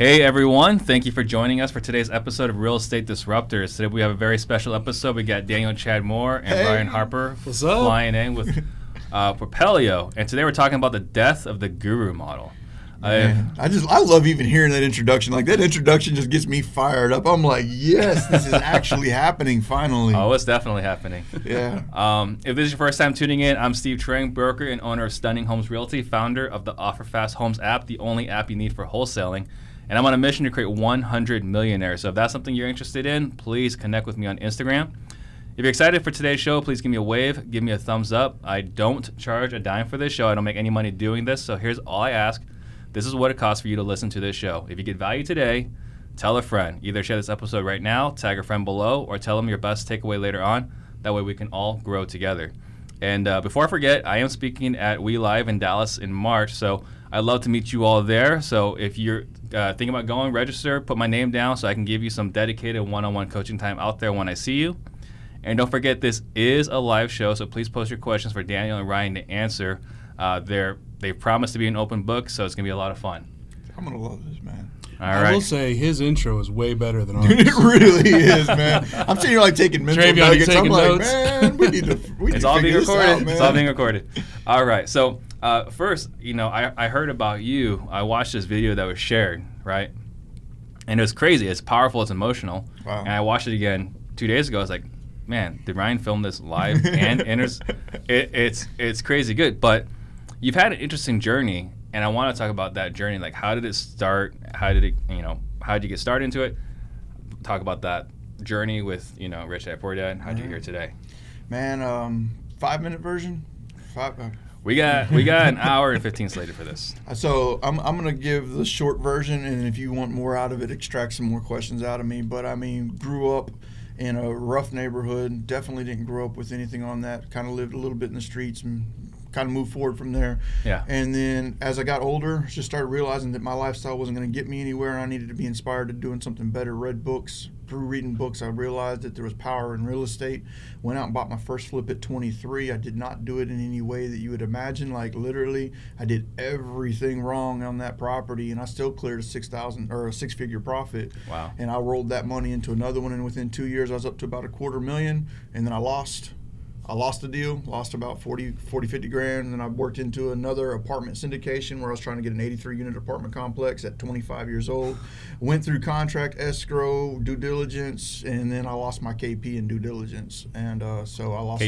Hey everyone, thank you for joining us for today's episode of Real Estate Disruptors. Today we have a very special episode. We got Daniel Chad Moore and Ryan Harper flying in with Propelio. And today we're talking about the death of the guru model. I love even hearing that introduction. Like, that introduction just gets me fired up. I'm like, yes, this is actually happening finally. Oh, it's definitely happening. Yeah. If this is your first time tuning in, I'm Steve Trang, broker and owner of Stunning Homes Realty, founder of the OfferFast Homes app, the only app you need for wholesaling. And I'm on a mission to create 100 millionaires. So if that's something you're interested in, please connect with me on Instagram. If you're excited for today's show, please give me a wave, give me a thumbs up. I don't charge a dime for this show. I don't make any money doing this. So here's all I ask. This is what it costs for you to listen to this show. If you get value today, tell a friend. Either share this episode right now, tag a friend below, or tell them your best takeaway later on. That way we can all grow together. And before I forget, I am speaking at We Live in Dallas in March, so I'd love to meet you all there. So if you're thinking about going, register, put my name down so I can give you some dedicated one-on-one coaching time out there when I see you. And don't forget, this is a live show, so please post your questions for Daniel and Ryan to answer. They promised to be an open book, so it's going to be a lot of fun. I'm going to love this, man. All right. I will say, his intro is way better than ours. Dude, it really is, man. I'm sitting here like taking mental nuggets. I'm notes. Like, man, we need to figure this out, man. It's all being recorded. All right. So first, I heard about you. I watched this video that was shared, right? And it was crazy. It's powerful. It's emotional. Wow. And I watched it again 2 days ago. I was like, man, did Ryan film this live? And it's crazy good. But you've had an interesting journey, and I want to talk about that journey. Like, how did it start? How did you get started into it? Talk about that journey with, Rich Dad Poor Dad. How'd you get here today? Man, 5 minute version. We got an hour and 15 slated for this. So I'm gonna give the short version, and if you want more out of it, extract some more questions out of me. But grew up in a rough neighborhood. Definitely didn't grow up with anything on that. Kind of lived a little bit in the streets and kind of move forward from there. Yeah. And then as I got older, just started realizing that my lifestyle wasn't going to get me anywhere, and I needed to be inspired to doing something better. Read books. Through reading books, I realized that there was power in real estate. Went out and bought my first flip at 23. I did not do it in any way that you would imagine. Like, literally, I did everything wrong on that property, and I still cleared a six-figure profit. Wow. And I rolled that money into another one, and within 2 years, I was up to about $250,000, and then I lost the deal, lost about 50 grand, and then I worked into another apartment syndication where I was trying to get an 83-unit apartment complex at 25 years old. Went through contract, escrow, due diligence, and then I lost my KP in due diligence. And so I lost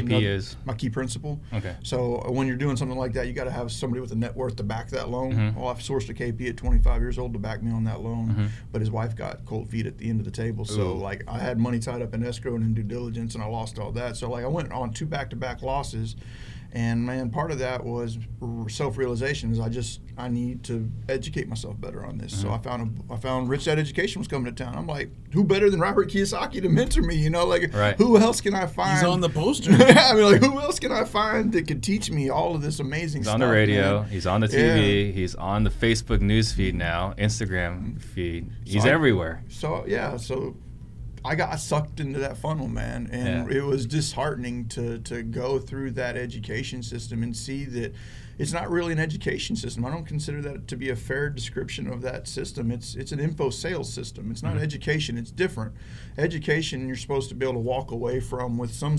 my key principal. Okay. So when you're doing something like that, you got to have somebody with a net worth to back that loan. Mm-hmm. Well, I've sourced a KP at 25 years old to back me on that loan, mm-hmm. but his wife got cold feet at the end of the table. So I had money tied up in escrow and in due diligence, and I lost all that. So I went on two back-to-back losses, and man, part of that was self-realization. Is I need to educate myself better on this. Mm-hmm. So I found Rich Dad Education was coming to town. I'm like, who better than Robert Kiyosaki to mentor me? Who else can I find? He's on the poster. Who else can I find that could teach me all of this amazing stuff? He's on the radio. Man. He's on the TV. Yeah. He's on the Facebook news feed now, Instagram feed. He's everywhere. So I got sucked into that funnel, man, and it was disheartening to go through that education system and see that it's not really an education system. I don't consider that to be a fair description of that system. It's an info sales system. It's not education. It's different. Education, you're supposed to be able to walk away from with some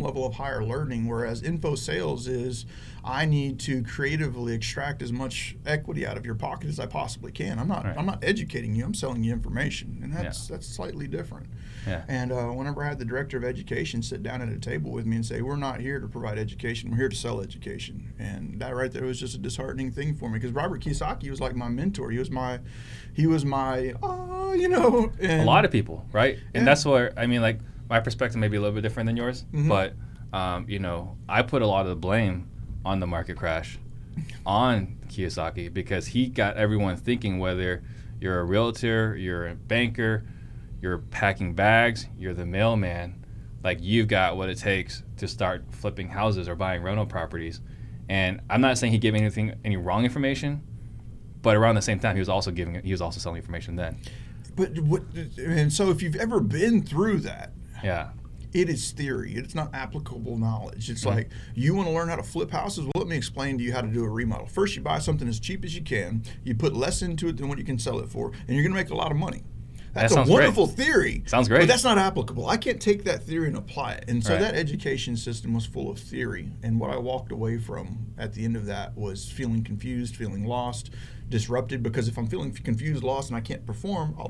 level of higher learning, whereas info sales is I need to creatively extract as much equity out of your pocket as I possibly can. I'm not educating you. I'm selling you information, and that's slightly different. Yeah. And whenever I had the director of education sit down at a table with me and say, we're not here to provide education, we're here to sell education. And that right there was just a disheartening thing for me, because Robert Kiyosaki was like my mentor. He was my And a lot of people, right? And that's where, my perspective may be a little bit different than yours, mm-hmm. but, I put a lot of the blame on the market crash on Kiyosaki, because he got everyone thinking, whether you're a realtor, you're a banker, you're packing bags, you're the mailman, like, you've got what it takes to start flipping houses or buying rental properties. And I'm not saying he gave any wrong information, but around the same time, he was also selling information then. But so if you've ever been through that, it is theory. It's not applicable knowledge. It's like, you want to learn how to flip houses? Well, let me explain to you how to do a remodel. First, you buy something as cheap as you can. You put less into it than what you can sell it for, and you're going to make a lot of money. That's a wonderful theory. Sounds great. But that's not applicable. I can't take that theory and apply it. And so that education system was full of theory. And what I walked away from at the end of that was feeling confused, feeling lost, disrupted. Because if I'm feeling confused, lost, and I can't perform, I'll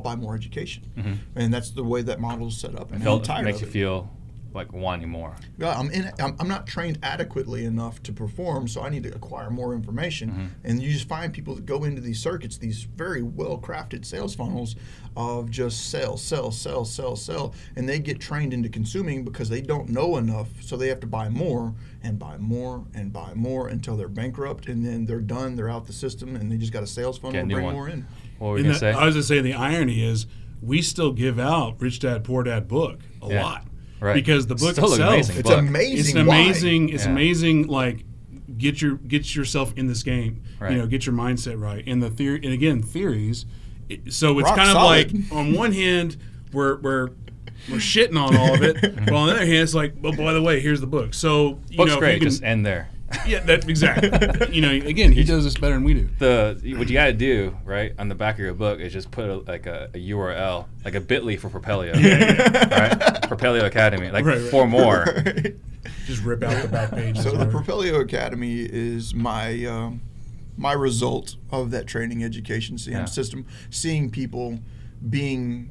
buy more education. Mm-hmm. And that's the way that model is set up. And I'm tired of it. It makes you feel like wanting more. Yeah, I'm not trained adequately enough to perform, so I need to acquire more information. Mm-hmm. And you just find people that go into these circuits, these very well-crafted sales funnels of just sell, sell, sell, sell, sell, and they get trained into consuming because they don't know enough, so they have to buy more and buy more and buy more until they're bankrupt, and then they're done, they're out the system, and they just got a sales funnel and bring more in. What were you going to say? I was just saying the irony is we still give out Rich Dad Poor Dad book a lot. Right. Because the book itself, it's amazing. Like, get yourself in this game. Right. You know, get your mindset right. And the theory, and again, theories. So it's kind of like on one hand, we're shitting on all of it, but on the other hand, it's like, well, by the way, here's the book. So you know, great. Just end there. Yeah, that exactly. You know, again, he does this better than we do. What you got to do, right, on the back of your book is just put a URL, like a bit.ly for Propelio. Right? Propelio Academy, for more. Just rip out the back page. So the Propelio Academy is my my result of that training education system, seeing people being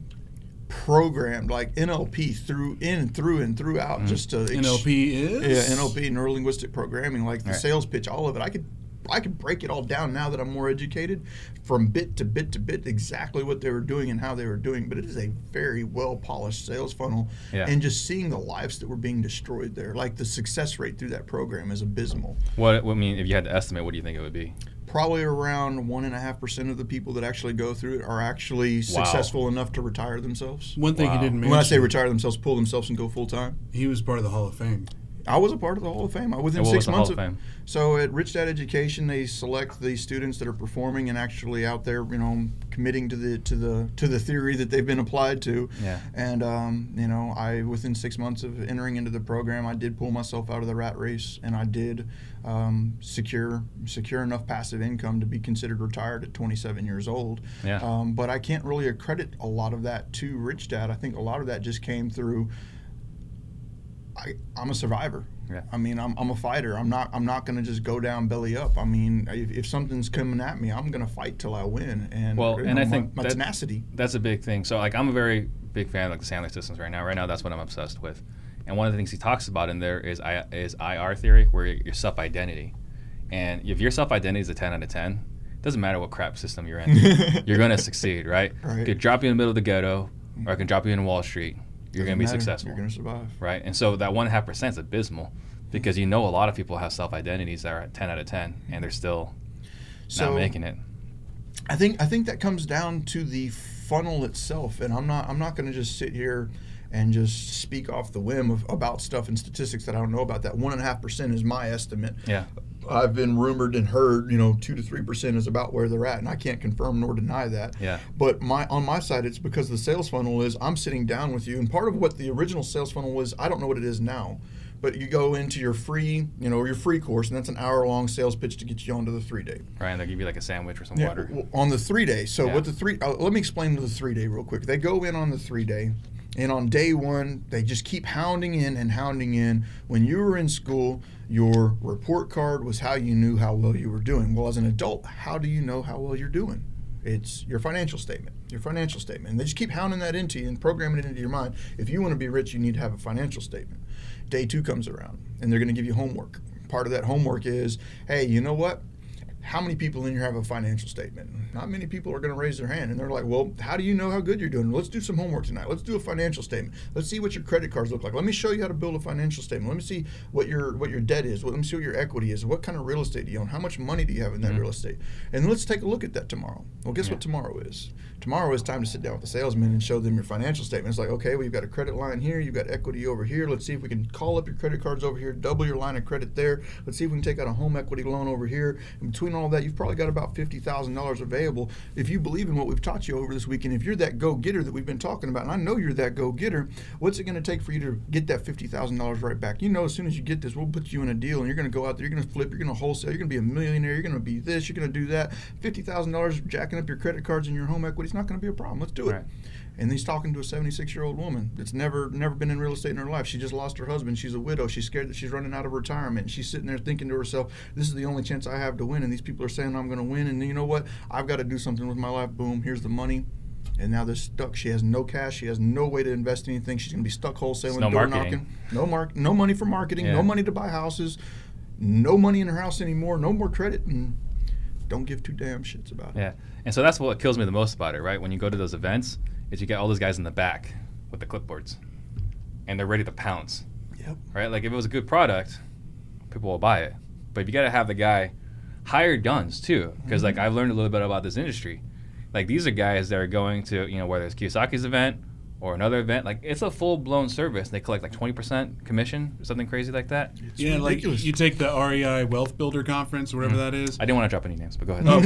programmed like NLP through and throughout just to NLP, neuro-linguistic programming, like the sales pitch, all of it. I could break it all down now that I'm more educated from bit to bit to bit, exactly what they were doing and how they were doing. But it is a very well-polished sales funnel. Yeah. And just seeing the lives that were being destroyed there, like the success rate through that program is abysmal. What I mean, if you had to estimate, what do you think it would be? Probably around 1.5% of the people that actually go through it are actually successful enough to retire themselves. One thing he didn't mention. When I say retire themselves, pull themselves and go full-time. He was part of the Hall of Fame. I was a part of the Hall of Fame. Within 6 months of it. So at Rich Dad Education, they select the students that are performing and actually out there, you know, committing to the theory that they've been applied to. Yeah. And within 6 months of entering into the program, I did pull myself out of the rat race, and I did secure enough passive income to be considered retired at 27 years old. Yeah. But I can't really accredit a lot of that to Rich Dad. I think a lot of that just came through. I'm a survivor. Yeah. I mean, I'm a fighter. I'm not going to just go down belly up. I mean, if something's coming at me, I'm going to fight till I win. And I think my tenacity. That's a big thing. So I'm a very big fan of the Sandler systems right now. Right now, that's what I'm obsessed with. And one of the things he talks about in there is IR theory, where your self identity. And if your self identity is a 10 out of 10, it doesn't matter what crap system you're in, you're going to succeed, right? It could drop you in the middle of the ghetto, or I can drop you in Wall Street. You're going to be successful. You're going to survive. Right? And so that 1.5% is abysmal because a lot of people have self-identities that are at 10 out of 10 and they're still not making it. I think that comes down to the funnel itself, and I'm not going to just sit here and just speak off the whim about stuff and statistics that I don't know about. That 1.5% is my estimate. Yeah. I've been rumored and heard, 2 to 3% is about where they're at, and I can't confirm nor deny that. Yeah. But on my side, it's because the sales funnel is I'm sitting down with you, and part of what the original sales funnel was, I don't know what it is now, but you go into your free, your free course, and that's an hour-long sales pitch to get you onto the 3-day. Right, and they'll give you a sandwich or some water. Well, on the 3-day, let me explain the 3-day real quick. They go in on the 3-day. And on day one, they just keep hounding in and hounding in. When you were in school, your report card was how you knew how well you were doing. Well, as an adult, how do you know how well you're doing? It's your financial statement, And they just keep hounding that into you and programming it into your mind. If you want to be rich, you need to have a financial statement. Day two comes around, and they're going to give you homework. Part of that homework is, hey, you know what? How many people in here have a financial statement? Not many people are going to raise their hand. And they're like, well, how do you know how good you're doing? Let's do some homework tonight. Let's do a financial statement. Let's see what your credit cards look like. Let me show you how to build a financial statement. Let me see what your debt is. Let me see what your equity is. What kind of real estate do you own? How much money do you have in that real estate? And let's take a look at that tomorrow. Well, guess what tomorrow is? Tomorrow is time to sit down with the salesman and show them your financial statement. It's like, okay, well, you've got a credit line here. You've got equity over here. Let's see if we can call up your credit cards over here, double your line of credit there. Let's see if we can take out a home equity loan over here. And between and all that, you've probably got about $50,000 available if you believe in what we've taught you over this weekend. If you're that go-getter that we've been talking about, and I know you're that go-getter, what's it going to take for you to get that $50,000 right back? You know, as soon as you get this, we'll put you in a deal, and you're going to go out there, you're going to flip, you're going to wholesale, you're going to be a millionaire, you're going to be this, you're going to do that. $50,000 jacking up your credit cards and your home equity is not going to be a problem. Let's do it. Right. And he's talking to a 76-year-old woman that's never been in real estate in her life. She just lost her husband. She's a widow. She's scared that she's running out of retirement. She's sitting there thinking to herself, this is the only chance I have to win, and these people are saying I'm going to win, and you know what? I've got to do something with my life. Boom, here's the money. And now they're stuck. She has no cash. She has no way to invest in anything. She's going to be stuck wholesaling, door knocking. No money for marketing, no money to buy houses, no money in her house anymore, no more credit, and don't give two damn shits about it. Yeah, and so that's what kills me the most about it, right? When you go to those events, is you get all those guys in the back with the clipboards, and they're ready to pounce. Yep. Right? Like, if it was a good product, people will buy it. But if you got to have the guy, hire guns too, because like I've learned a little bit about this industry. Like, these are guys that are going to, you know, whether it's Kiyosaki's event or another event, like it's a full blown service. They collect like 20% commission or something crazy like that. It's ridiculous. Like you take the REI Wealth Builder Conference, whatever that is. I didn't want to drop any names, but go ahead. Oh.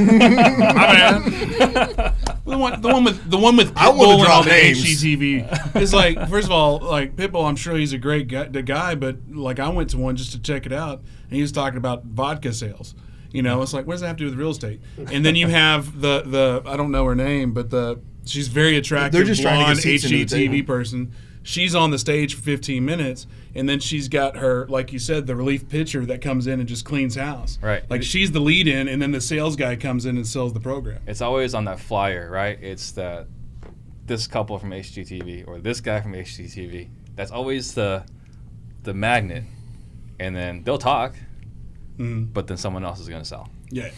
The one with Pitbull and all names. The HGTV. It's like, first of all, like Pitbull, I'm sure he's a great guy, but like I went to one just to check it out, and he was talking about vodka sales. You know, it's like, what does that have to do with real estate? And then you have the I don't know her name, but she's very attractive, blonde, HGTV person. She's on the stage for 15 minutes, and then she's got her, like you said, the relief pitcher that comes in and just cleans house. Right. Like, she's the lead-in, and then the sales guy comes in and sells the program. It's always on that flyer, right? It's this couple from HGTV or this guy from HGTV. That's always the magnet. And then they'll talk, but then someone else is going to sell. Yeah.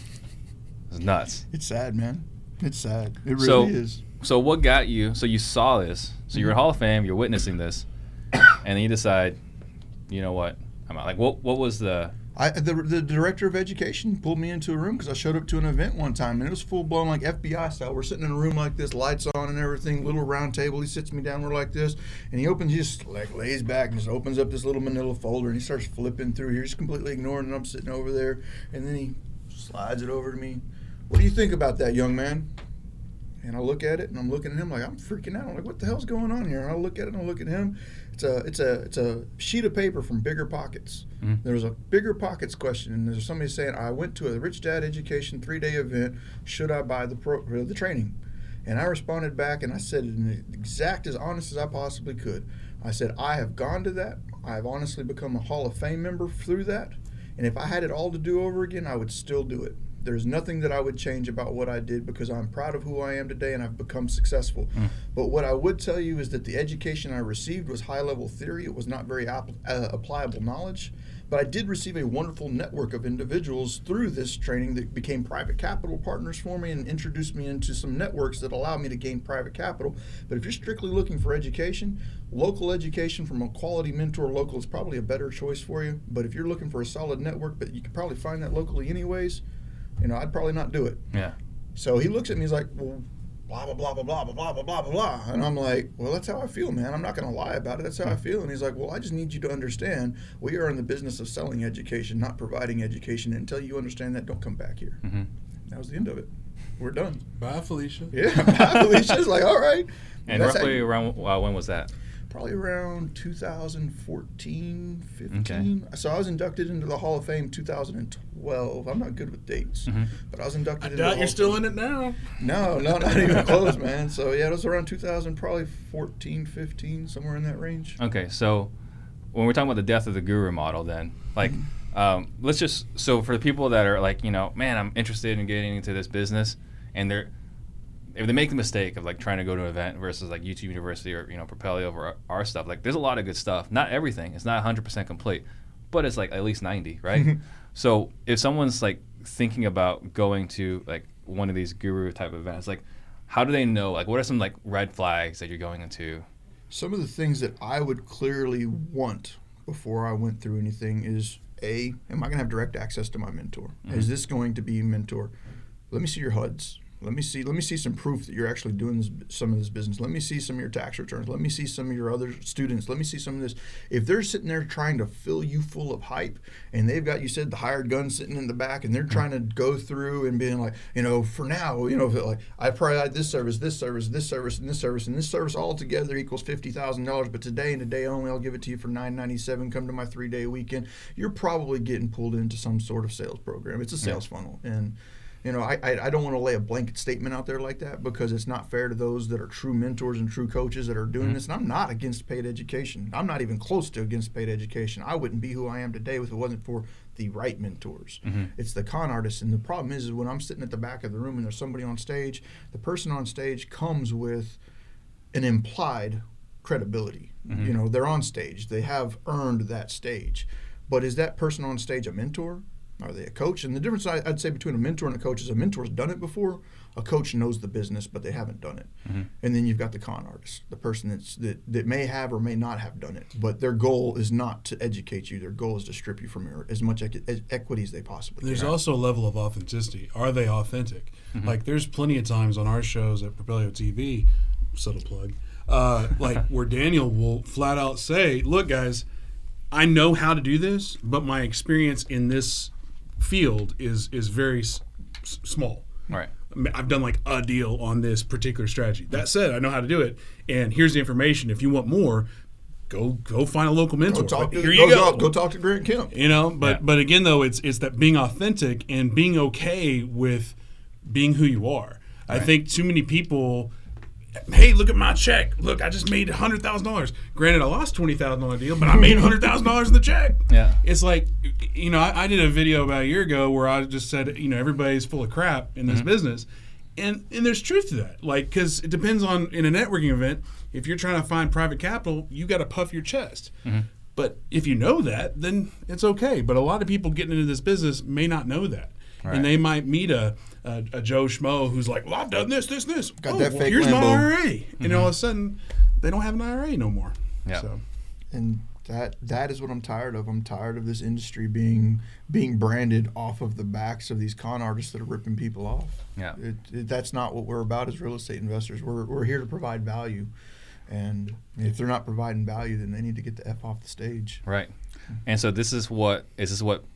It's nuts. It's sad, man. It's sad. It really is. So what got you? So you saw this. So you're in Hall of Fame. You're witnessing this, and then you decide, you know what? I'm out. Like, what was the? The director of education pulled me into a room because I showed up to an event one time, and it was full blown like FBI style. We're sitting in a room like this, lights on and everything, little round table. He sits me down, we're like this, and he just lays back and just opens up this little manila folder, and he starts flipping through here. He's completely ignoring it. I'm sitting over there, and then he slides it over to me. What do you think about that, young man? And I look at it, and I'm looking at him like I'm freaking out. I'm like, what the hell's going on here? And I look at it, and I look at him. It's a sheet of paper from Bigger Pockets. There was a Bigger Pockets question, and there's somebody saying, I went to a Rich Dad Education 3-day event. Should I buy the training? And I responded back, and I said it in the exact as honest as I possibly could. I said, I have gone to that. I have honestly become a Hall of Fame member through that. And if I had it all to do over again, I would still do it. There's nothing that I would change about what I did because I'm proud of who I am today and I've become successful. But what I would tell you is that the education I received was high-level theory. It was not very applicable knowledge. But I did receive a wonderful network of individuals through this training that became private capital partners for me and introduced me into some networks that allow me to gain private capital. But if you're strictly looking for education, local education from a quality mentor local is probably a better choice for you. But if you're looking for a solid network, but you can probably find that locally anyways, you know, I'd probably not do it. Yeah. So he looks at me, he's like, well, blah, blah, blah, blah, blah, blah, blah, blah, blah. And I'm like, well, that's how I feel, man. I'm not going to lie about it. That's how I feel. And he's like, well, I just need you to understand we are in the business of selling education, not providing education. And until you understand that, don't come back here. That was the end of it. We're done. Bye, Felicia. Yeah, bye, Felicia. It's like, all right. And roughly around, when was that? Probably around 2014, 15. Okay. So I was inducted into the Hall of Fame 2012. I'm not good with dates, but I was inducted. You're still in it now. No, not even close, man. So yeah, it was around 2000, probably 14, 15, somewhere in that range. Okay, so when we're talking about the death of the guru model, then like, let's just for the people that are like, you know, man, I'm interested in getting into this business, and they're. If they make the mistake of like trying to go to an event versus like YouTube University or, you know, Propelio or our stuff, like there's a lot of good stuff. Not everything. It's not 100% complete, but it's like at least 90, right? So if someone's like thinking about going to like one of these guru type of events, like how do they know? Like what are some like red flags that you're going into? Some of the things that I would clearly want before I went through anything is A, am I going to have direct access to my mentor? Is this going to be a mentor? Let me see your HUDs. Let me see some proof that you're actually doing some of this business. Let me see some of your tax returns. Let me see some of your other students. Let me see some of this. If they're sitting there trying to fill you full of hype, and they've got, you said, the hired gun sitting in the back, and they're trying to go through and being like, for now, like, I provide this service all together equals $50,000, but today and today only, I'll give it to you for $997. Come to my 3-day weekend. You're probably getting pulled into some sort of sales program. It's a sales funnel, and I don't want to lay a blanket statement out there like that, because it's not fair to those that are true mentors and true coaches that are doing this. And I'm not against paid education. I'm not even close to against paid education. I wouldn't be who I am today if it wasn't for the right mentors. It's the con artists. And the problem is when I'm sitting at the back of the room and there's somebody on stage, the person on stage comes with an implied credibility. They're on stage. They have earned that stage. But is that person on stage a mentor? Are they a coach? And the difference I'd say between a mentor and a coach is a mentor's done it before. A coach knows the business, but they haven't done it. And then you've got the con artist, the person that may have or may not have done it, but their goal is not to educate you. Their goal is to strip you from as much equity as they possibly can. There's also a level of authenticity. Are they authentic? Like, there's plenty of times on our shows at Propelio TV, subtle plug, like where Daniel will flat out say, look, guys, I know how to do this, but my experience in this field is very small. Right. I've done like a deal on this particular strategy. That said, I know how to do it, and here's the information. If you want more, go find a local mentor. Go talk to Grant Kemp. But again, though, it's that being authentic and being okay with being who you are. Right. I think too many people, hey, look at my check. Look, I just made $100,000. Granted, I lost $20,000 deal, but I made $100,000 in the check. Yeah, it's like, I did a video about a year ago where I just said, everybody's full of crap in this business, and there's truth to that. Like, because it depends on, in a networking event, if you're trying to find private capital, you got to puff your chest. But if you know that, then it's okay. But a lot of people getting into this business may not know that. Right. And they might meet a Joe Schmo who's like, well, I've done this. Got that fake here's Lambo. My IRA. And all of a sudden, they don't have an IRA no more. Yeah. So. And that is what I'm tired of. I'm tired of this industry being branded off of the backs of these con artists that are ripping people off. Yeah. That's not what we're about as real estate investors. We're here to provide value. And if they're not providing value, then they need to get the F off the stage. Right. And so this is what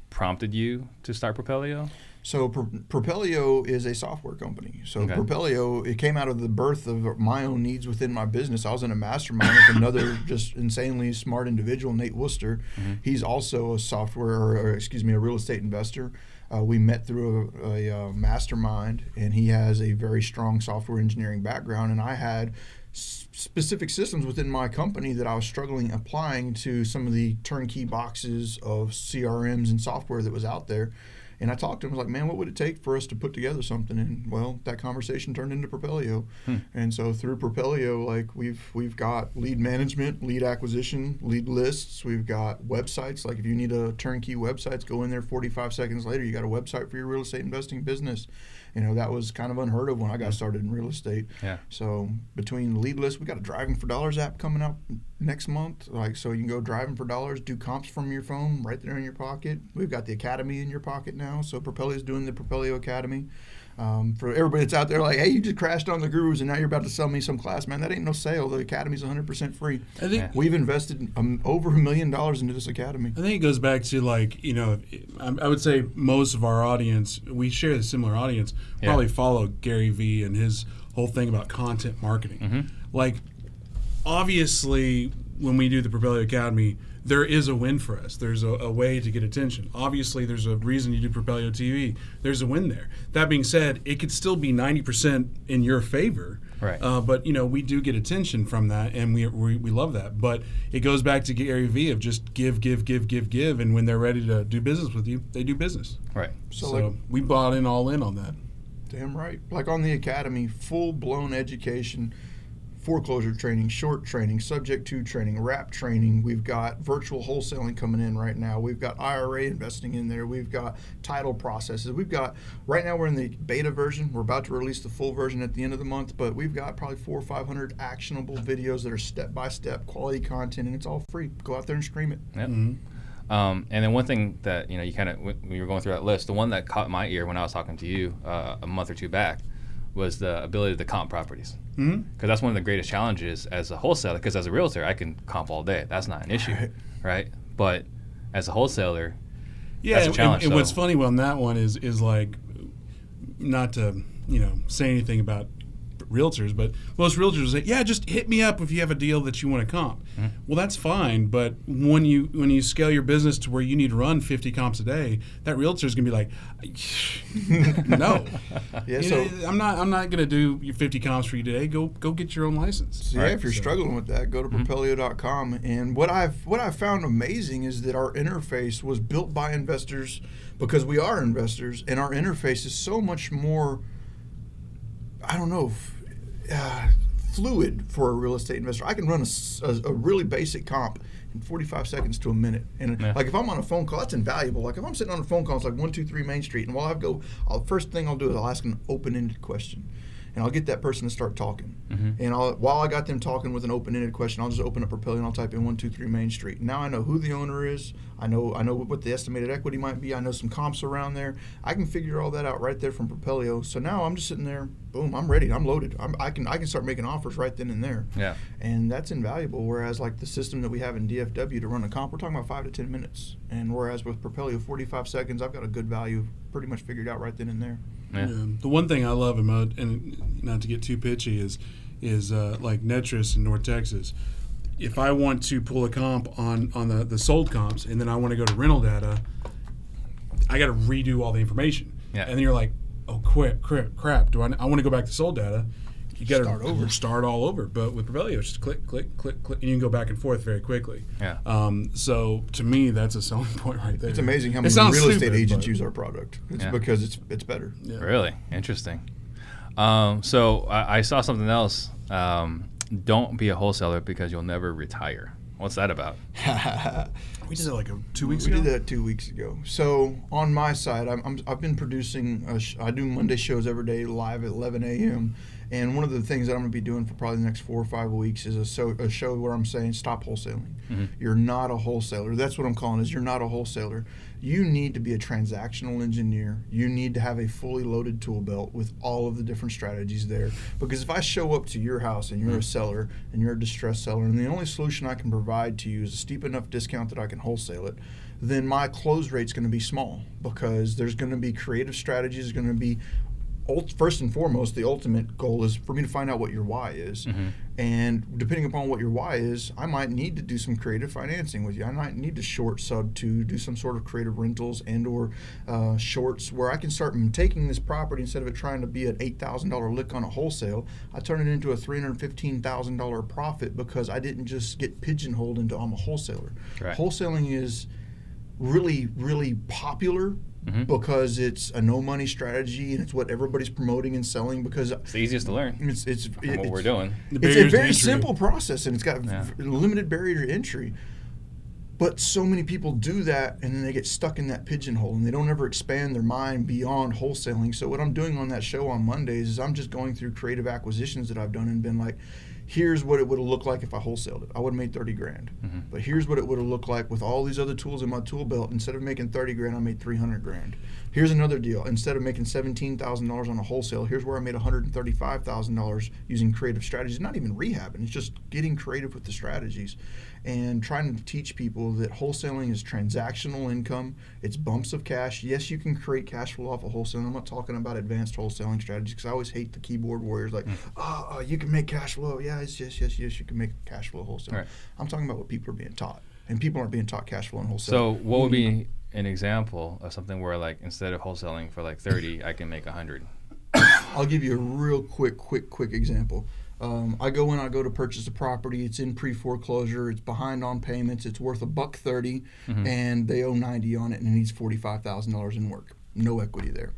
prompted you to start Propelio? So Propelio is a software company. So Propelio, it came out of the birth of my own needs within my business. I was in a mastermind with another just insanely smart individual, Nate Wooster. He's also a a real estate investor. We met through a mastermind, and he has a very strong software engineering background, and I had specific systems within my company that I was struggling applying to some of the turnkey boxes of CRMs and software that was out there. And I talked to him, I was like, man, what would it take for us to put together something? And, well, that conversation turned into Propelio. And so through Propelio, like, we've got lead management, lead acquisition, lead lists. We've got websites. Like, if you need a turnkey website, go in there 45 seconds later, you got a website for your real estate investing business. That was kind of unheard of when I got started in real estate. Yeah. So between lead lists, we got a Driving for Dollars app coming out next month. Like, so you can go Driving for Dollars, do comps from your phone right there in your pocket. We've got the academy in your pocket now. So Propelio's doing the Propelio Academy. For everybody that's out there like, hey, you just crashed on the gurus and now you're about to sell me some class, man, that ain't no sale. The academy's 100% free. I think we've invested over $1 million into this academy. I think it goes back to, like, I would say most of our audience, we share a similar audience, probably follow Gary V and his whole thing about content marketing. Like, obviously, when we do the Propelio Academy, there is a win for us. There's a way to get attention. Obviously, there's a reason you do Propelio TV. There's a win there. That being said, it could still be 90% in your favor. Right. But, we do get attention from that, and we love that. But it goes back to Gary V of just give, and when they're ready to do business with you, they do business. Right. So we bought in all in on that. Damn right. Like, on the academy, full-blown education, foreclosure training, short training, subject to training, wrap training. We've got virtual wholesaling coming in right now. We've got IRA investing in there. We've got title processes. We've got, right now we're in the beta version. We're about to release the full version at the end of the month, but we've got probably 400 or 500 actionable videos that are step-by-step quality content, and it's all free. Go out there and stream it. Yep. And then one thing that, you kind of, when you were going through that list, the one that caught my ear when I was talking to you a month or two back was the ability to comp properties. Because that's one of the greatest challenges as a wholesaler, because as a realtor, I can comp all day. That's not an issue, right? But as a wholesaler, that's a challenge. And what's funny on that one is like, not to, you know, say anything about realtors, but most realtors say, yeah, just hit me up if you have a deal that you want to comp. Well, that's fine, but when you scale your business to where you need to run 50 comps a day, that realtor is going to be like, no. I'm not going to do your 50 comps for you today. Go get your own license. So, if you're struggling with that, go to Propelio.com. And what I've found amazing is that our interface was built by investors, because we are investors, and our interface is so much more, I don't know, fluid for a real estate investor. I can run a really basic comp in 45 seconds to a minute. And like if I'm on a phone call, that's invaluable. Like if I'm sitting on a phone call, it's like 123 Main Street. And first thing I'll do is I'll ask an open-ended question. And I'll get that person to start talking. And while I got them talking with an open-ended question, I'll just open up Propelio and I'll type in 123 Main Street. Now I know who the owner is. I know what the estimated equity might be. I know some comps around there. I can figure all that out right there from Propelio. So now I'm just sitting there. Boom! I'm ready. I'm loaded. I can start making offers right then and there. Yeah. And that's invaluable. Whereas like the system that we have in DFW to run a comp, we're talking about 5 to 10 minutes. And whereas with Propelio, 45 seconds, I've got a good value pretty much figured out right then and there. Yeah. The one thing I love about, and not to get too pitchy, is like Netris in North Texas. If I want to pull a comp on the sold comps, and then I want to go to rental data, I got to redo all the information. Yeah. And then you're like, oh, crap. I want to go back to sold data. You got to start all over. But with Propelio, just click, click, click, click, and you can go back and forth very quickly. Yeah. So to me, that's a selling point right there. It's amazing how many real estate agents use our product. It's because it's better. Yeah. Really interesting. So I saw something else. Don't be a wholesaler because you'll never retire. What's that about? We did that like 2 weeks ago. We did that 2 weeks ago. So on my side, I've been producing. I do Monday shows every day live at 11 a.m. And one of the things that I'm going to be doing for probably the next 4 or 5 weeks is a show where I'm saying stop wholesaling. You're not a wholesaler. That's what I'm calling is you're not a wholesaler. You need to be a transactional engineer. You need to have a fully loaded tool belt with all of the different strategies there. Because if I show up to your house and you're a seller and you're a distressed seller and the only solution I can provide to you is a steep enough discount that I can wholesale it, then my close rate's going to be small because there's going to be creative strategies, there's going to be first and foremost, the ultimate goal is for me to find out what your why is. And depending upon what your why is, I might need to do some creative financing with you. I might need to short sub to do some sort of creative rentals and or shorts where I can start taking this property instead of it trying to be an $8,000 lick on a wholesale. I turn it into a $315,000 profit because I didn't just get pigeonholed into I'm a wholesaler. Right. Wholesaling is really, really popular. Because it's a no money strategy and it's what everybody's promoting and selling because it's the easiest to learn. It's what we're doing. It's a very simple process and it's got limited barrier to entry. But so many people do that and then they get stuck in that pigeonhole and they don't ever expand their mind beyond wholesaling. So what I'm doing on that show on Mondays is I'm just going through creative acquisitions that I've done and been like, here's what it would have looked like if I wholesaled it. I would have made $30,000. But here's what it would have looked like with all these other tools in my tool belt. Instead of making $30,000, I made $300,000. Here's another deal. Instead of making $17,000 on a wholesale, here's where I made $135,000 using creative strategies. Not even rehabbing. It's just getting creative with the strategies and trying to teach people that wholesaling is transactional income. It's bumps of cash. Yes, you can create cash flow off of wholesaling. I'm not talking about advanced wholesaling strategies because I always hate the keyboard warriors like, you can make cash flow. Yeah, yes, you can make cash flow wholesale. Right. I'm talking about what people are being taught. And people aren't being taught cash flow and wholesale. So what would be an example of something where like instead of wholesaling for like 30, I can make 100? I'll give you a real quick example. I go to purchase a property. It's in pre-foreclosure. It's behind on payments. It's worth $130, and they owe 90 on it, and it needs $45,000 in work. No equity there.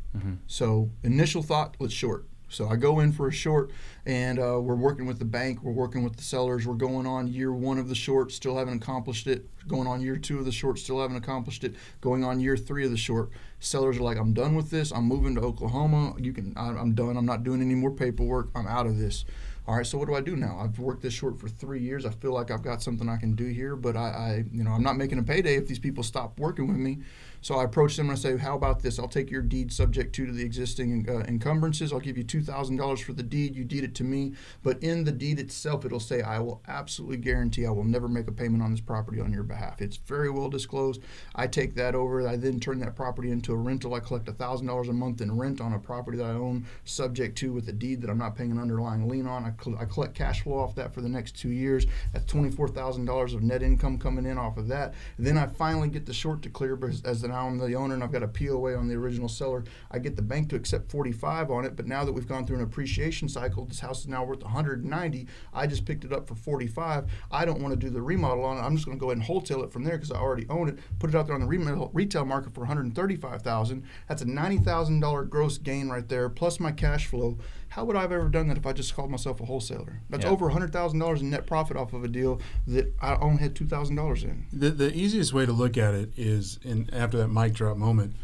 So initial thought, let's short. So I go in for a short, and we're working with the bank. We're working with the sellers. We're going on year one of the short, still haven't accomplished it. Going on year two of the short, still haven't accomplished it. Going on year three of the short. Sellers are like, I'm done with this. I'm moving to Oklahoma. I'm done. I'm not doing any more paperwork. I'm out of this. All right, so what do I do now? I've worked this short for 3 years. I feel like I've got something I can do here, but I'm not making a payday if these people stop working with me. So I approach them and I say, how about this? I'll take your deed subject to the existing encumbrances. I'll give you $2,000 for the deed. You deed it to me. But in the deed itself, it'll say, I will absolutely guarantee I will never make a payment on this property on your behalf. It's very well disclosed. I take that over. I then turn that property into a rental. I collect $1,000 a month in rent on a property that I own subject to with a deed that I'm not paying an underlying lien on. I collect cash flow off that for the next 2 years. That's $24,000 of net income coming in off of that. Then I finally get the short to clear because as now I'm the owner and I've got a POA on the original seller. I get the bank to accept 45 on it, but now that we've gone through an appreciation cycle, this house is now worth 190. I just picked it up for 45. I don't want to do the remodel on it. I'm just going to go ahead and wholesale it from there because I already own it. Put it out there on the retail market for $135,000. That's a $90,000 gross gain right there, plus my cash flow. How would I have ever done that if I just called myself a wholesaler? That's over $100,000 in net profit off of a deal that I only had $2,000 in. The easiest way to look at it is, and after that mic drop moment,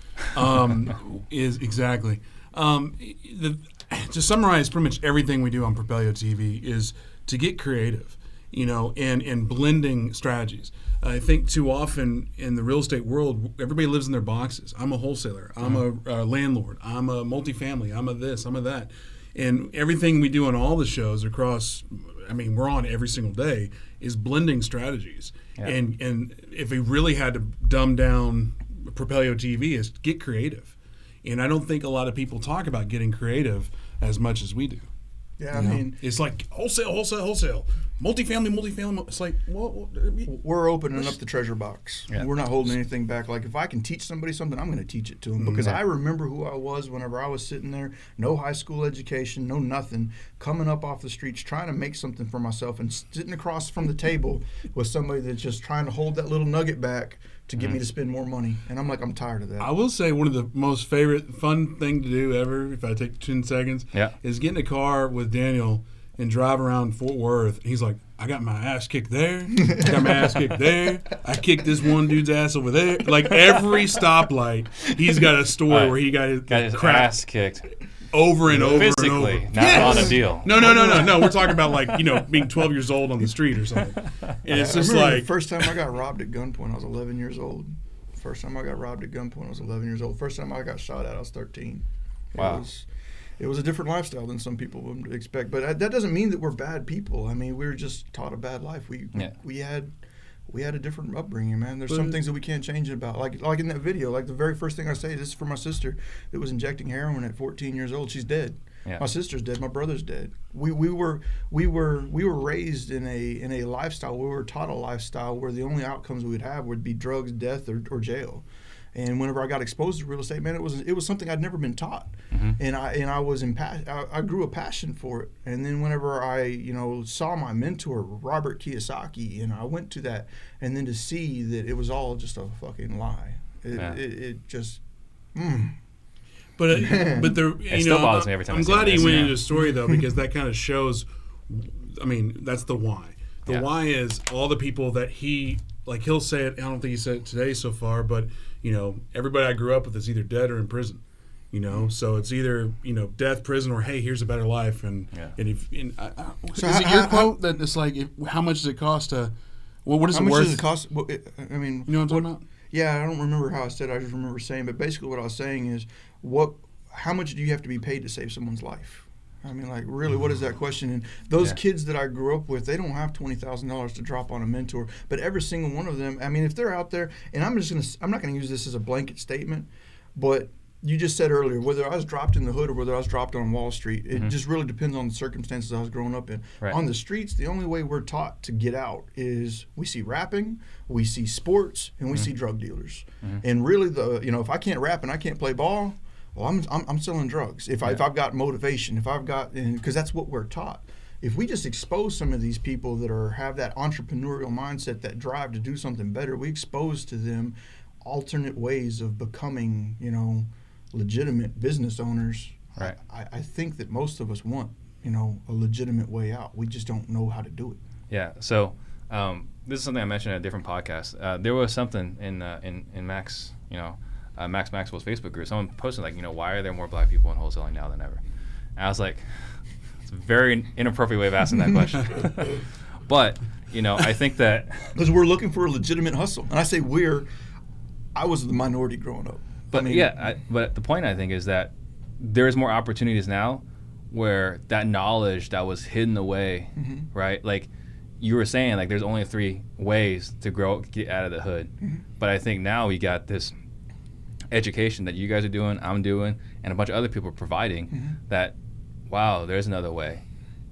is exactly. To summarize pretty much everything we do on Propelio TV is to get creative, and blending strategies. I think too often in the real estate world, everybody lives in their boxes. I'm a wholesaler. I'm a landlord. I'm a multifamily. I'm a this. I'm a that. And everything we do on all the shows across, we're on every single day, is blending strategies. Yeah. And if we really had to dumb down Propelio TV is get creative. And I don't think a lot of people talk about getting creative as much as we do. Yeah, it's like wholesale. Multifamily. It's like, we're opening up the treasure box. Yeah. We're not holding anything back. Like, if I can teach somebody something, I'm going to teach it to them because I remember who I was whenever I was sitting there, no high school education, no nothing, coming up off the streets, trying to make something for myself and sitting across from the table with somebody that's just trying to hold that little nugget back to get me to spend more money. And I'm like, I'm tired of that. I will say one of the most favorite fun thing to do ever, if I take 10 seconds, is get in a car with Daniel and drive around Fort Worth. He's like, I got my ass kicked there. I got my ass kicked there. I kicked this one dude's ass over there. Like every stoplight, he's got a story where he got his ass kicked. Over and over and over. Physically, not on a deal. No. We're talking about being 12 years old on the street or something. And it's just the first time I got robbed at gunpoint, I was 11 years old. First time I got robbed at gunpoint, I was 11 years old. First time I got shot at, I was 13. Wow. It was a different lifestyle than some people would expect. But that doesn't mean that we're bad people. We were just taught a bad life. We had a different upbringing, man. There's some things that we can't change about. Like in that video, like the very first thing I say, this is for my sister that was injecting heroin at 14 years old. She's dead. Yeah. My sister's dead. My brother's dead. We were raised in a lifestyle. We were taught a lifestyle where the only outcomes we would have would be drugs, death, or jail. And whenever I got exposed to real estate, man, it was something I'd never been taught, and I grew a passion for it. And then whenever I saw my mentor Robert Kiyosaki, and I went to that, and then to see that it was all just a fucking lie, But there, it still bothers me every time. I'm glad he went into the story though, because that kind of shows. That's the why. The why is all the people that he. Like he'll say it, I don't think he said it today so far, but everybody I grew up with is either dead or in prison, so it's either death, prison, or hey, here's a better life. Quote that it's like, how much does it cost to? Well, what is it worth? How much does it cost? Well, you know what I'm talking about? Yeah, I don't remember how I said it. I just remember saying, but basically what I was saying is, how much do you have to be paid to save someone's life? Really, what is that question? And those kids that I grew up with, they don't have $20,000 to drop on a mentor. But every single one of them, if they're out there, and I'm not going to use this as a blanket statement, but you just said earlier, whether I was dropped in the hood or whether I was dropped on Wall Street, it just really depends on the circumstances I was growing up in. Right. On the streets, the only way we're taught to get out is we see rapping, we see sports, and we see drug dealers. And really, if I can't rap and I can't play ball, well, I'm selling drugs. If I've got motivation, because that's what we're taught. If we just expose some of these people that have that entrepreneurial mindset, that drive to do something better, we expose to them alternate ways of becoming, legitimate business owners. Right. I think that most of us want, a legitimate way out. We just don't know how to do it. Yeah. So this is something I mentioned in a different podcast. There was something in Max, Max Maxwell's Facebook group, someone posted like, you know, why are there more black people in wholesaling now than ever? And I was like, it's a very inappropriate way of asking that question. But, you know, I think that... Because we're looking for a legitimate hustle. And I say we're... I was the minority growing up. But I mean, yeah, but the point I think is that there is more opportunities now where that knowledge that was hidden away, mm-hmm. right? Like you were saying, like there's only three ways to grow, get out of the hood. Mm-hmm. But I think now we got this education that you guys are doing, I'm doing, and a bunch of other people are providing mm-hmm. that, wow, there's another way.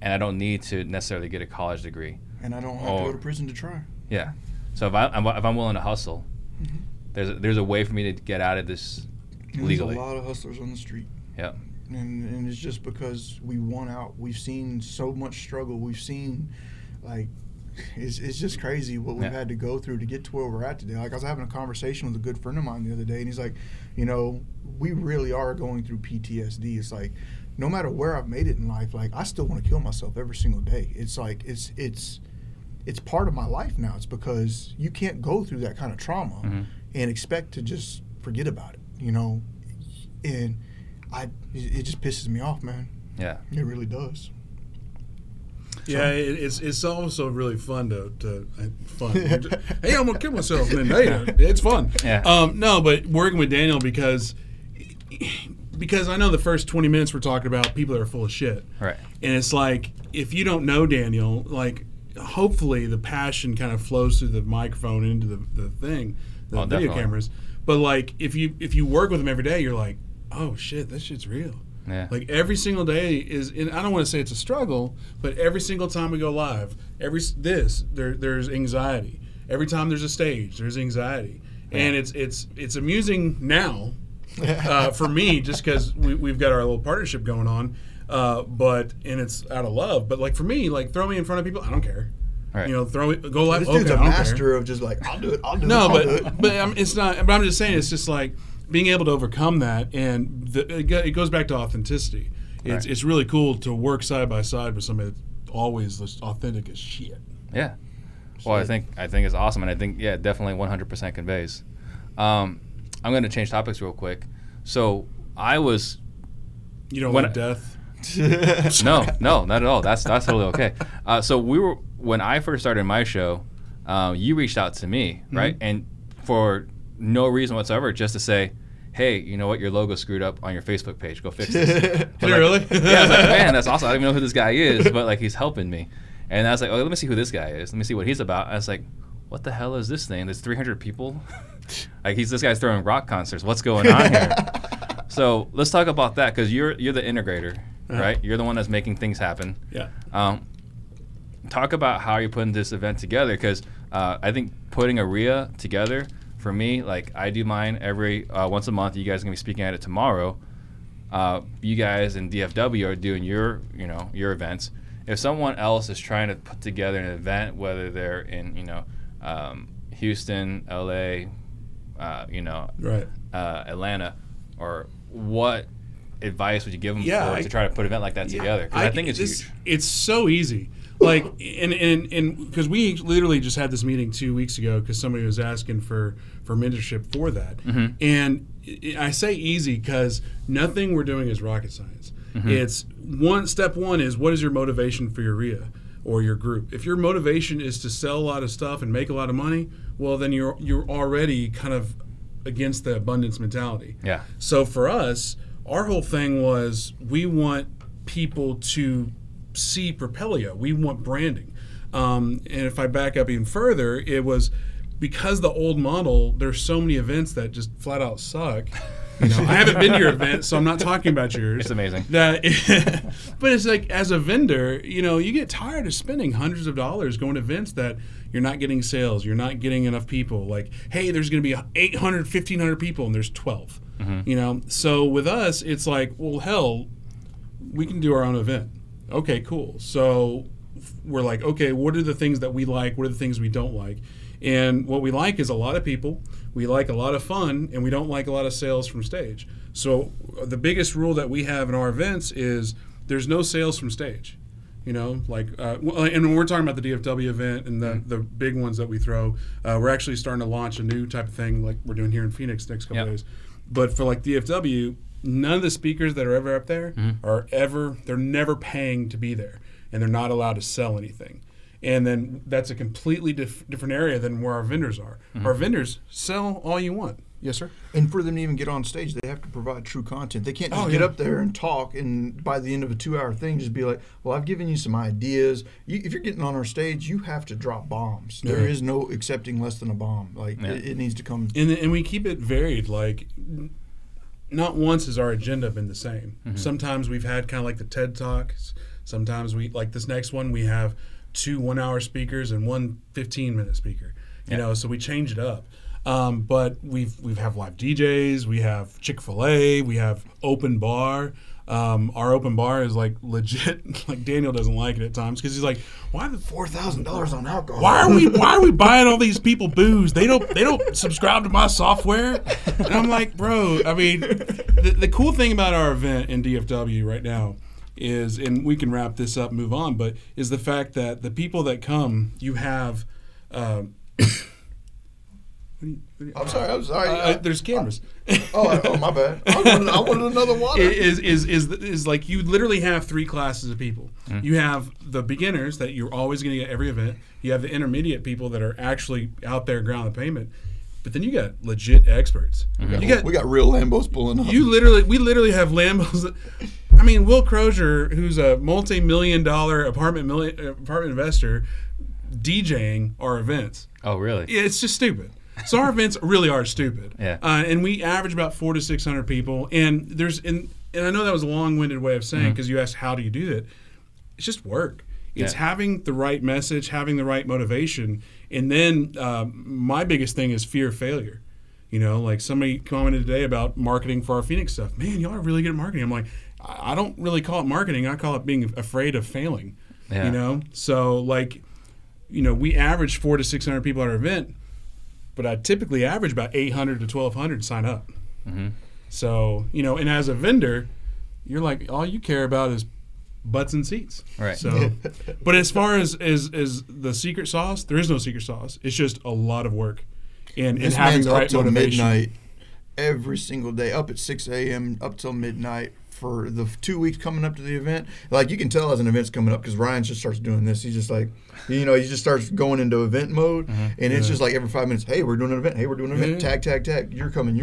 And I don't need to necessarily get a college degree. And I don't have to go to prison to try. Yeah. So if I'm willing to hustle, mm-hmm. There's a way for me to get out of this legally. There's a lot of hustlers on the street. Yeah. And it's just because we want out. We've seen so much struggle. We've seen, like, it's just crazy what we've had to go through to get to where we're at today. Like, I was having a conversation with a good friend of mine the other day, and he's like, you know, we really are going through PTSD. It's like, no matter where I've made it in life, like, I still want to kill myself every single day. It's like, it's part of my life now. It's because you can't go through that kind of trauma. Mm-hmm. and expect to just forget about it, you know? And it just pisses me off, man. Yeah. It really does. Yeah, it's also really fun to hey, I'm gonna kill myself, man. Hey, it's fun. Yeah. No, but working with Daniel because I know the first 20 minutes we're talking about people that are full of shit. Right. And it's like, if you don't know Daniel, like hopefully the passion kind of flows through the microphone into the thing. Video cameras, but like if you work with them every day, you're like, oh shit, that shit's real. Yeah. Like every single day is, and I don't want to say it's a struggle, but every single time we go live, there's anxiety. Every time there's a stage, there's anxiety, and it's amusing now for me just because we've got our little partnership going on, but it's out of love. But like for me, like throw me in front of people, I don't care. Right. You know, go live. This dude's a master of just like, I'll do it. But it's not. But I'm just saying, it's just like being able to overcome that, and it goes back to authenticity. It's really cool to work side by side with somebody that's always authentic as shit. Yeah. Well, I think it's awesome, and I think definitely 100% conveys. I'm going to change topics real quick. So I was. You don't want death. No, not at all. That's totally okay. So we were. When I first started my show, you reached out to me, right? Mm-hmm. And for no reason whatsoever, just to say, hey, you know what? Your logo screwed up on your Facebook page. Go fix it. Really? Yeah, I was like, man, that's awesome. I don't even know who this guy is, but like he's helping me. And I was like, oh, let me see who this guy is. Let me see what he's about. I was like, what the hell is this thing? There's 300 people. Like this guy's throwing rock concerts. What's going on here? So let's talk about that because you're the integrator, right? You're the one that's making things happen. Yeah. Talk about how you're putting this event together, because I think putting a RIA together, for me, like I do mine every once a month. You guys are going to be speaking at it tomorrow. You guys in DFW are doing your events. If someone else is trying to put together an event, whether they're in Houston, LA, Atlanta, or what advice would you give them to try to put an event like that together? Because I think it's huge. It's so easy. Like, and because we literally just had this meeting 2 weeks ago because somebody was asking for mentorship for that. Mm-hmm. And I say easy because nothing we're doing is rocket science. Mm-hmm. It's step one is what is your motivation for your RIA or your group? If your motivation is to sell a lot of stuff and make a lot of money, well, then you're already kind of against the abundance mentality. Yeah. So for us, our whole thing was we want people to see Propelio. We want branding. And if I back up even further, it was because the old model, there's so many events that just flat out suck. You know, I haven't been to your event, so I'm not talking about yours. It's amazing. But it's like, as a vendor, you know, you get tired of spending hundreds of dollars going to events that you're not getting sales, you're not getting enough people. Like, hey, there's going to be 800, 1,500 people, and there's 12. Mm-hmm. You know, so with us, it's like, well, hell, we can do our own event. Okay, cool. So we're like, okay, what are the things that we like? What are the things we don't like? And what we like is a lot of people. We like a lot of fun, and we don't like a lot of sales from stage. So the biggest rule that we have in our events is there's no sales from stage. You know, like, and when we're talking about the DFW event and the big ones that we throw, we're actually starting to launch a new type of thing like we're doing here in Phoenix next couple days. But for like DFW, none of the speakers that are ever up there are ever, they're never paying to be there, and they're not allowed to sell anything. And then that's a completely different area than where our vendors are. Mm-hmm. Our vendors sell all you want. Yes, sir. And for them to even get on stage, they have to provide true content. They can't just get up there and talk and by the end of a 2-hour thing just be like, well, I've given you some ideas. If you're getting on our stage, you have to drop bombs. Yeah. There is no accepting less than a bomb. Like it needs to come. And we keep it varied. Like not once has our agenda been the same. Mm-hmm. Sometimes we've had kind of like the TED Talks. Sometimes we, like this next one, we have 2 one-hour speakers and 1 15-minute speaker. You know, so we change it up. But we've have live DJs, we have Chick-fil-A, we have open bar. Our open bar is like legit. Like Daniel doesn't like it at times because he's like, "Why the $4,000 on alcohol? Why are we buying all these people booze? They don't subscribe to my software." And I'm like, bro. I mean, the cool thing about our event in DFW right now is, and we can wrap this up and move on, but is the fact that the people that come, you have. I'm sorry. There's cameras. My bad. I wanted another water. It is like you literally have 3 classes of people. Mm. You have the beginners that you're always going to get at every event. You have the intermediate people that are actually out there grounding the pavement. But then you got legit experts. Mm-hmm. We got real Lambos pulling up. We literally have Lambos. I mean, Will Crozier, who's a multi-million-dollar apartment investor, DJing our events. Oh, really? Yeah, it's just stupid. So our events really are stupid. Yeah. And we average about 400 to 600 people. And I know that was a long-winded way of saying, because you asked how do you do that? It's just work. It's having the right message, having the right motivation, and then my biggest thing is fear of failure. You know, like somebody commented today about marketing for our Phoenix stuff. Man, y'all are really good at marketing. I'm like, I don't really call it marketing. I call it being afraid of failing. Yeah. You know, so like, you know, we average 400 to 600 people at our event, but I typically average about 800 to 1,200 sign up. Mm-hmm. So, you know, and as a vendor, you're like, all you care about is butts and seats. Right. So, but as far as the secret sauce, there is no secret sauce. It's just a lot of work and having the right motivation. Midnight every single day, up at 6 a.m., up till midnight. For the 2 weeks coming up to the event, like you can tell as an event's coming up because Ryan just starts doing this. He's just like, you know, he just starts going into event mode, and it's just like every 5 minutes, hey, we're doing an event. Hey, we're doing an event. Tag, tag, tag. You're coming.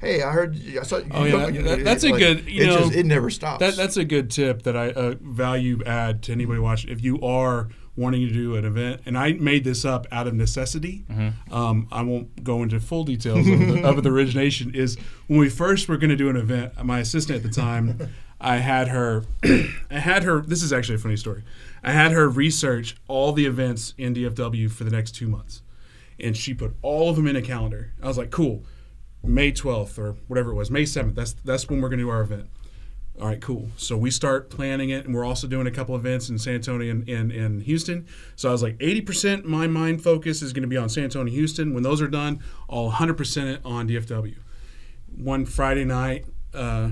Hey, I saw. That's a good. It never stops. That's a good tip that I value add to anybody watching. If you are wanting to do an event, and I made this up out of necessity. Mm-hmm. I won't go into full details of the origination. Is when we first were going to do an event, my assistant at the time, I had her. This is actually a funny story. I had her research all the events in DFW for the next 2 months, and she put all of them in a calendar. I was like, cool, May 12th or whatever it was, May 7th. That's when we're going to do our event. All right, cool. So we start planning it, and we're also doing a couple events in San Antonio and Houston. So I was like, 80% my mind focus is going to be on San Antonio and Houston. When those are done, I'll 100% it on DFW. One Friday night, a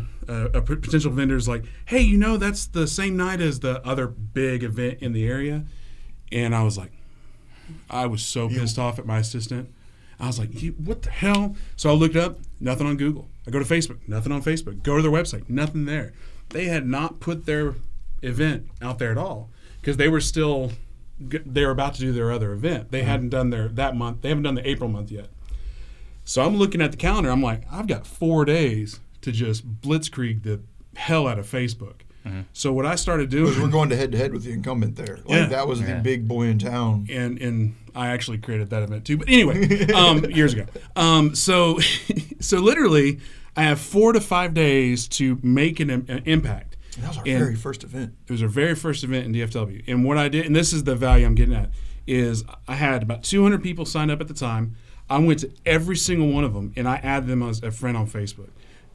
potential vendor's like, hey, you know, that's the same night as the other big event in the area. And I was like, I was so pissed off at my assistant. I was like, what the hell? So I looked up, nothing on Google. I go to Facebook, nothing on Facebook. Go to their website, nothing there. They had not put their event out there at all because they were about to do their other event. They hadn't done that month. They haven't done the April month yet. So I'm looking at the calendar. I'm like, I've got 4 days to just blitzkrieg the hell out of Facebook. Mm-hmm. So what I started doing was we're going to head with the incumbent there. Like that was the big boy in town. And I actually created that event too. But anyway, years ago. So literally, I have 4 to 5 days to make an impact. And that was our very first event. It was our very first event in DFW. And what I did, and this is the value I'm getting at, is I had about 200 people signed up at the time. I went to every single one of them, and I added them as a friend on Facebook.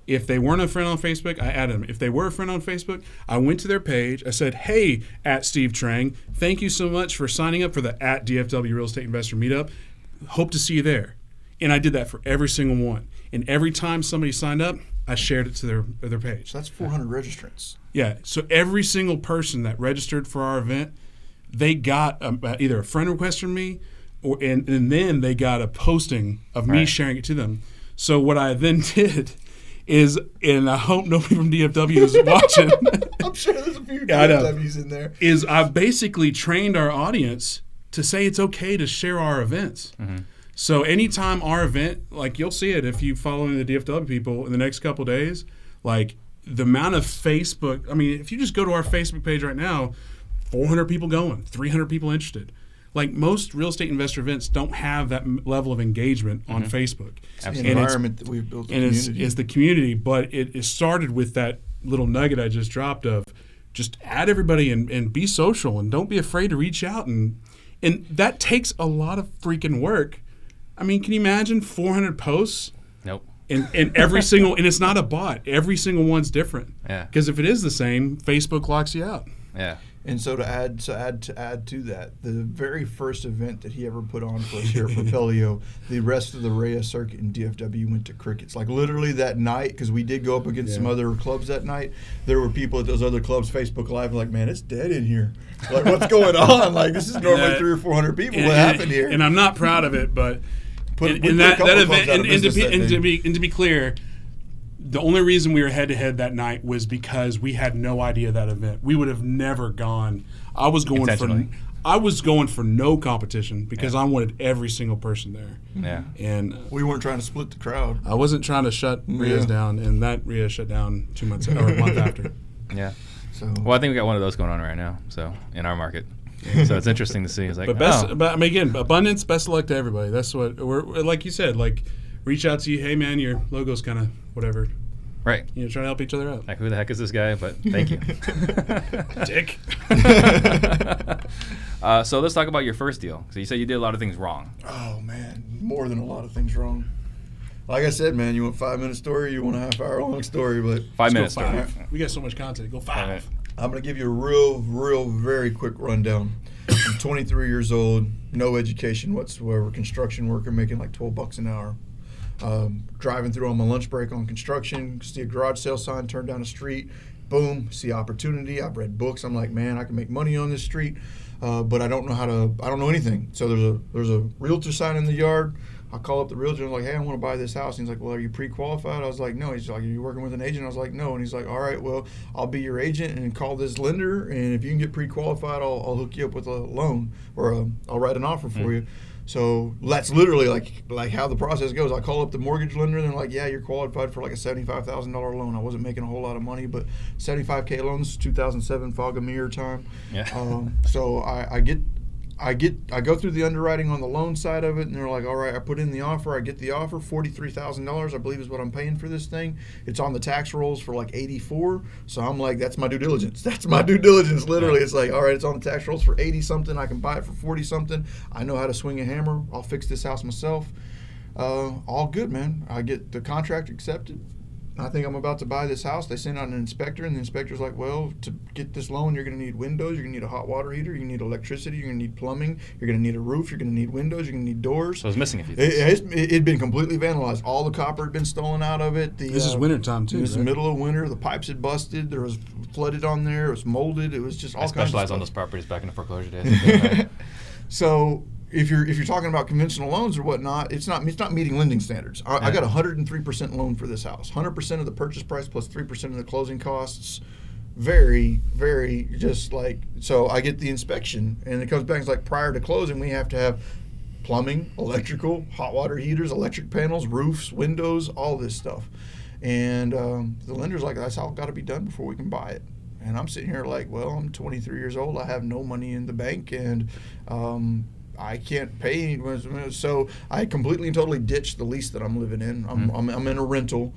If they weren't a friend on Facebook, I added them. If they were a friend on Facebook, I went to their page. I said, hey, @SteveTrang, thank you so much for signing up for the @DFW Real Estate Investor Meetup. Hope to see you there. And I did that for every single one. And every time somebody signed up, I shared it to their page. So that's 400 registrants. Yeah. So every single person that registered for our event, they got either a friend request from me, or and then they got a posting of me sharing it to them. So what I then did is, and I hope nobody from DFW is watching. I'm sure there's a few DFWs in there. Is I've basically trained our audience to say it's okay to share our events. Mm-hmm. So anytime our event, like you'll see it if you follow the DFW people in the next couple of days, like the amount of Facebook, I mean, if you just go to our Facebook page right now, 400 people going, 300 people interested. Like most real estate investor events don't have that level of engagement on Facebook. Absolutely. And the environment that we've built. And it's the community, but it started with that little nugget I just dropped of just add everybody and be social and don't be afraid to reach out. And that takes a lot of freaking work. I mean, can you imagine 400 posts? Nope. And every single, and it's not a bot. Every single one's different. Yeah. Because if it is the same, Facebook locks you out. Yeah. And so to add to that, the very first event that he ever put on for us here at Propelio, the rest of the Rhea circuit in DFW went to crickets. Like literally that night, because we did go up against some other clubs that night, there were people at those other clubs, Facebook Live, like, man, it's dead in here. Like, what's going on? Like, this is normally 300 or 400 people. What happened here? And I'm not proud of it, but to be clear, the only reason we were head-to-head that night was because we had no idea that event. We would have never gone. I was going for no competition because I wanted every single person there. Yeah. And we weren't trying to split the crowd. I wasn't trying to shut Rhea's down, and that Rhea shut down 2 months or a month after. Yeah. So I think we got one of those going on right now. So in our market. So it's interesting to see. It's like, but I mean, again, abundance, best of luck to everybody. That's what we're like you said, like reach out to you, hey man, your logo's kind of whatever. Right. You know, trying to help each other out. Like, who the heck is this guy? But thank you. Dick. So let's talk about your first deal. So you said you did a lot of things wrong. Oh man, more than a lot of things wrong. Like I said, man, you want 5-minute story, you want a half hour long story, but 5 minutes story. We got so much content. Go 5 minutes. I'm going to give you a real, very quick rundown. I'm 23 years old, no education whatsoever, construction worker making like $12 an hour. Driving through on my lunch break on construction, see a garage sale sign, turn down the street, boom, see opportunity. I've read books. I'm like, man, I can make money on this street, but I don't know anything. So there's a realtor sign in the yard. I call up the realtor and I'm like, hey, I want to buy this house. And he's like, well, are you pre-qualified? I was like, no. He's like, are you working with an agent? I was like, no. And he's like, all right, well, I'll be your agent and call this lender. And if you can get pre-qualified, I'll hook you up with a loan or I'll write an offer for you. So that's literally like how the process goes. I call up the mortgage lender and they're like, yeah, you're qualified for like a $75,000 loan. I wasn't making a whole lot of money, but 75K loans, 2007 fog of mirror time. Yeah. So I go through the underwriting on the loan side of it, and they're like, all right, I put in the offer. I get the offer, $43,000, I believe is what I'm paying for this thing. It's on the tax rolls for like 84. So I'm like, that's my due diligence. That's my due diligence, literally. It's like, all right, it's on the tax rolls for 80-something. I can buy it for 40-something. I know how to swing a hammer. I'll fix this house myself. All good, man. I get the contract accepted. I think I'm about to buy this house. They send out an inspector, and the inspector's like, well, to get this loan, you're going to need windows, you're going to need a hot water heater, you're going to need electricity, you're going to need plumbing, you're going to need a roof, you're going to need windows, you're going to need doors. So I was missing a few things. It'd been completely vandalized. All the copper had been stolen out of it. This is wintertime, too. It was the middle of winter. The pipes had busted. There was flooded on there. It was molded. It was just all kinds of stuff. I specialized on those properties back in the foreclosure days. So if you're talking about conventional loans or whatnot, it's not meeting lending standards. I got 103% loan for this house, 100% of the purchase price plus 3% of the closing costs. Very, very just like, so I get the inspection and it comes back, it's like prior to closing, we have to have plumbing, electrical, hot water heaters, electric panels, roofs, windows, all this stuff. And the lender's like, that's all got to be done before we can buy it. And I'm sitting here like, well, I'm 23 years old, I have no money in the bank, and I can't pay, so I completely and totally ditched the lease that I'm living in. I'm in a rental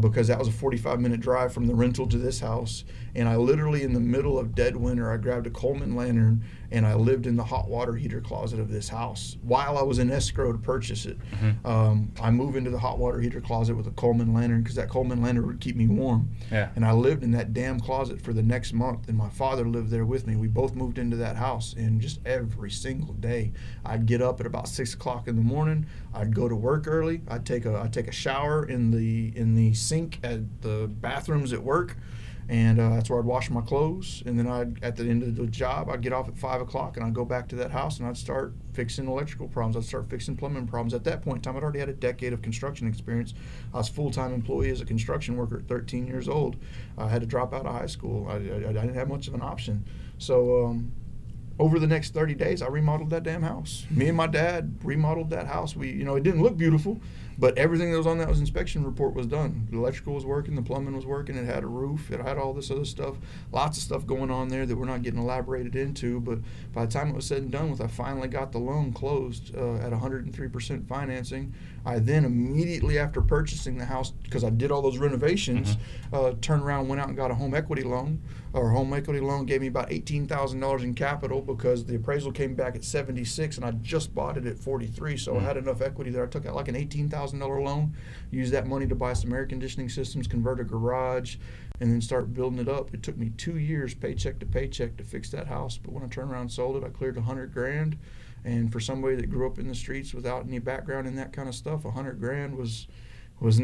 because that was a 45-minute drive from the rental to this house, and I literally in the middle of dead winter, I grabbed a Coleman lantern and I lived in the hot water heater closet of this house while I was in escrow to purchase it. Mm-hmm. I move into the hot water heater closet with a Coleman lantern because that Coleman lantern would keep me warm. Yeah. And I lived in that damn closet for the next month, and my father lived there with me. We both moved into that house, and just every single day, I'd get up at about 6:00 in the morning. I'd go to work early. I'd take a shower in the sink at the bathrooms at work. And that's where I'd wash my clothes, and then I'd, at the end of the job, I'd get off at 5 o'clock, and I'd go back to that house, and I'd start fixing electrical problems. I'd start fixing plumbing problems. At that point in time, I'd already had a decade of construction experience. I was a full-time employee as a construction worker at 13 years old. I had to drop out of high school. I didn't have much of an option. So over the next 30 days, I remodeled that damn house. Me and my dad remodeled that house. We, you know, it didn't look beautiful, but everything that was on that was inspection report was done. The electrical was working, the plumbing was working, it had a roof, it had all this other stuff, lots of stuff going on there that we're not getting elaborated into, but by the time it was said and done with, I finally got the loan closed at 103% financing. I then immediately after purchasing the house, because I did all those renovations, turned around, went out and got a home equity loan. Our home equity loan gave me about $18,000 in capital because the appraisal came back at 76 and I just bought it at 43, so I had enough equity that I took out like an $18,000 loan, used that money to buy some air conditioning systems, convert a garage, and then start building it up. It took me 2 years paycheck to paycheck to fix that house, but when I turned around and sold it, I cleared $100,000. And for somebody that grew up in the streets without any background in that kind of stuff, $100,000 was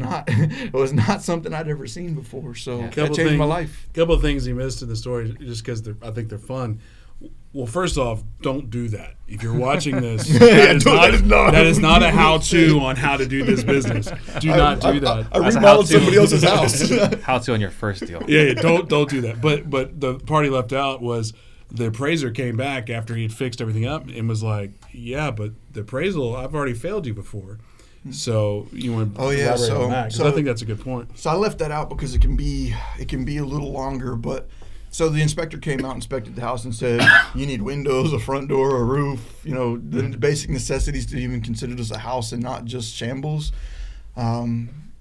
not something I'd ever seen before. So that changed my life. A couple of things he missed in the story, just because I think they're fun. Well, first off, don't do that. If you're watching this, that is not a how-to on how to do this business. Do not do that. I remodeled somebody else's house. How-to on your first deal. Yeah, don't do that. But the part he left out was the appraiser came back after he had fixed everything up and was like, yeah, but the appraisal, I've already failed you before. So you want to elaborate on that, 'cause I think that's a good point. So I left that out because it can be a little longer, but so the inspector came out, inspected the house, and said, you need windows, a front door, a roof, you know, the basic necessities to even consider this a house and not just shambles.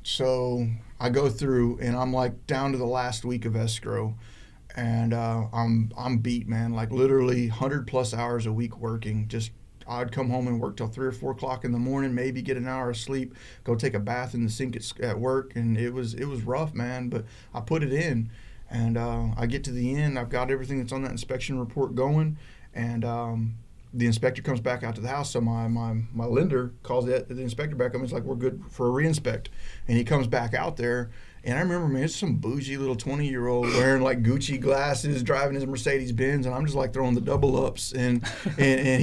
So I go through, and I'm like down to the last week of escrow, and I'm beat, man, like literally 100-plus hours a week working. Just I'd come home and work till 3 or 4 o'clock in the morning, maybe get an hour of sleep, go take a bath in the sink at work, and it was rough, man, but I put it in. And I get to the end, I've got everything that's on that inspection report going, and the inspector comes back out to the house, so my lender calls the inspector back up, and he's like, we're good for a reinspect. And he comes back out there, and I remember, man, it's some bougie little 20-year-old wearing like Gucci glasses, driving his Mercedes Benz, and I'm just like throwing the double ups, and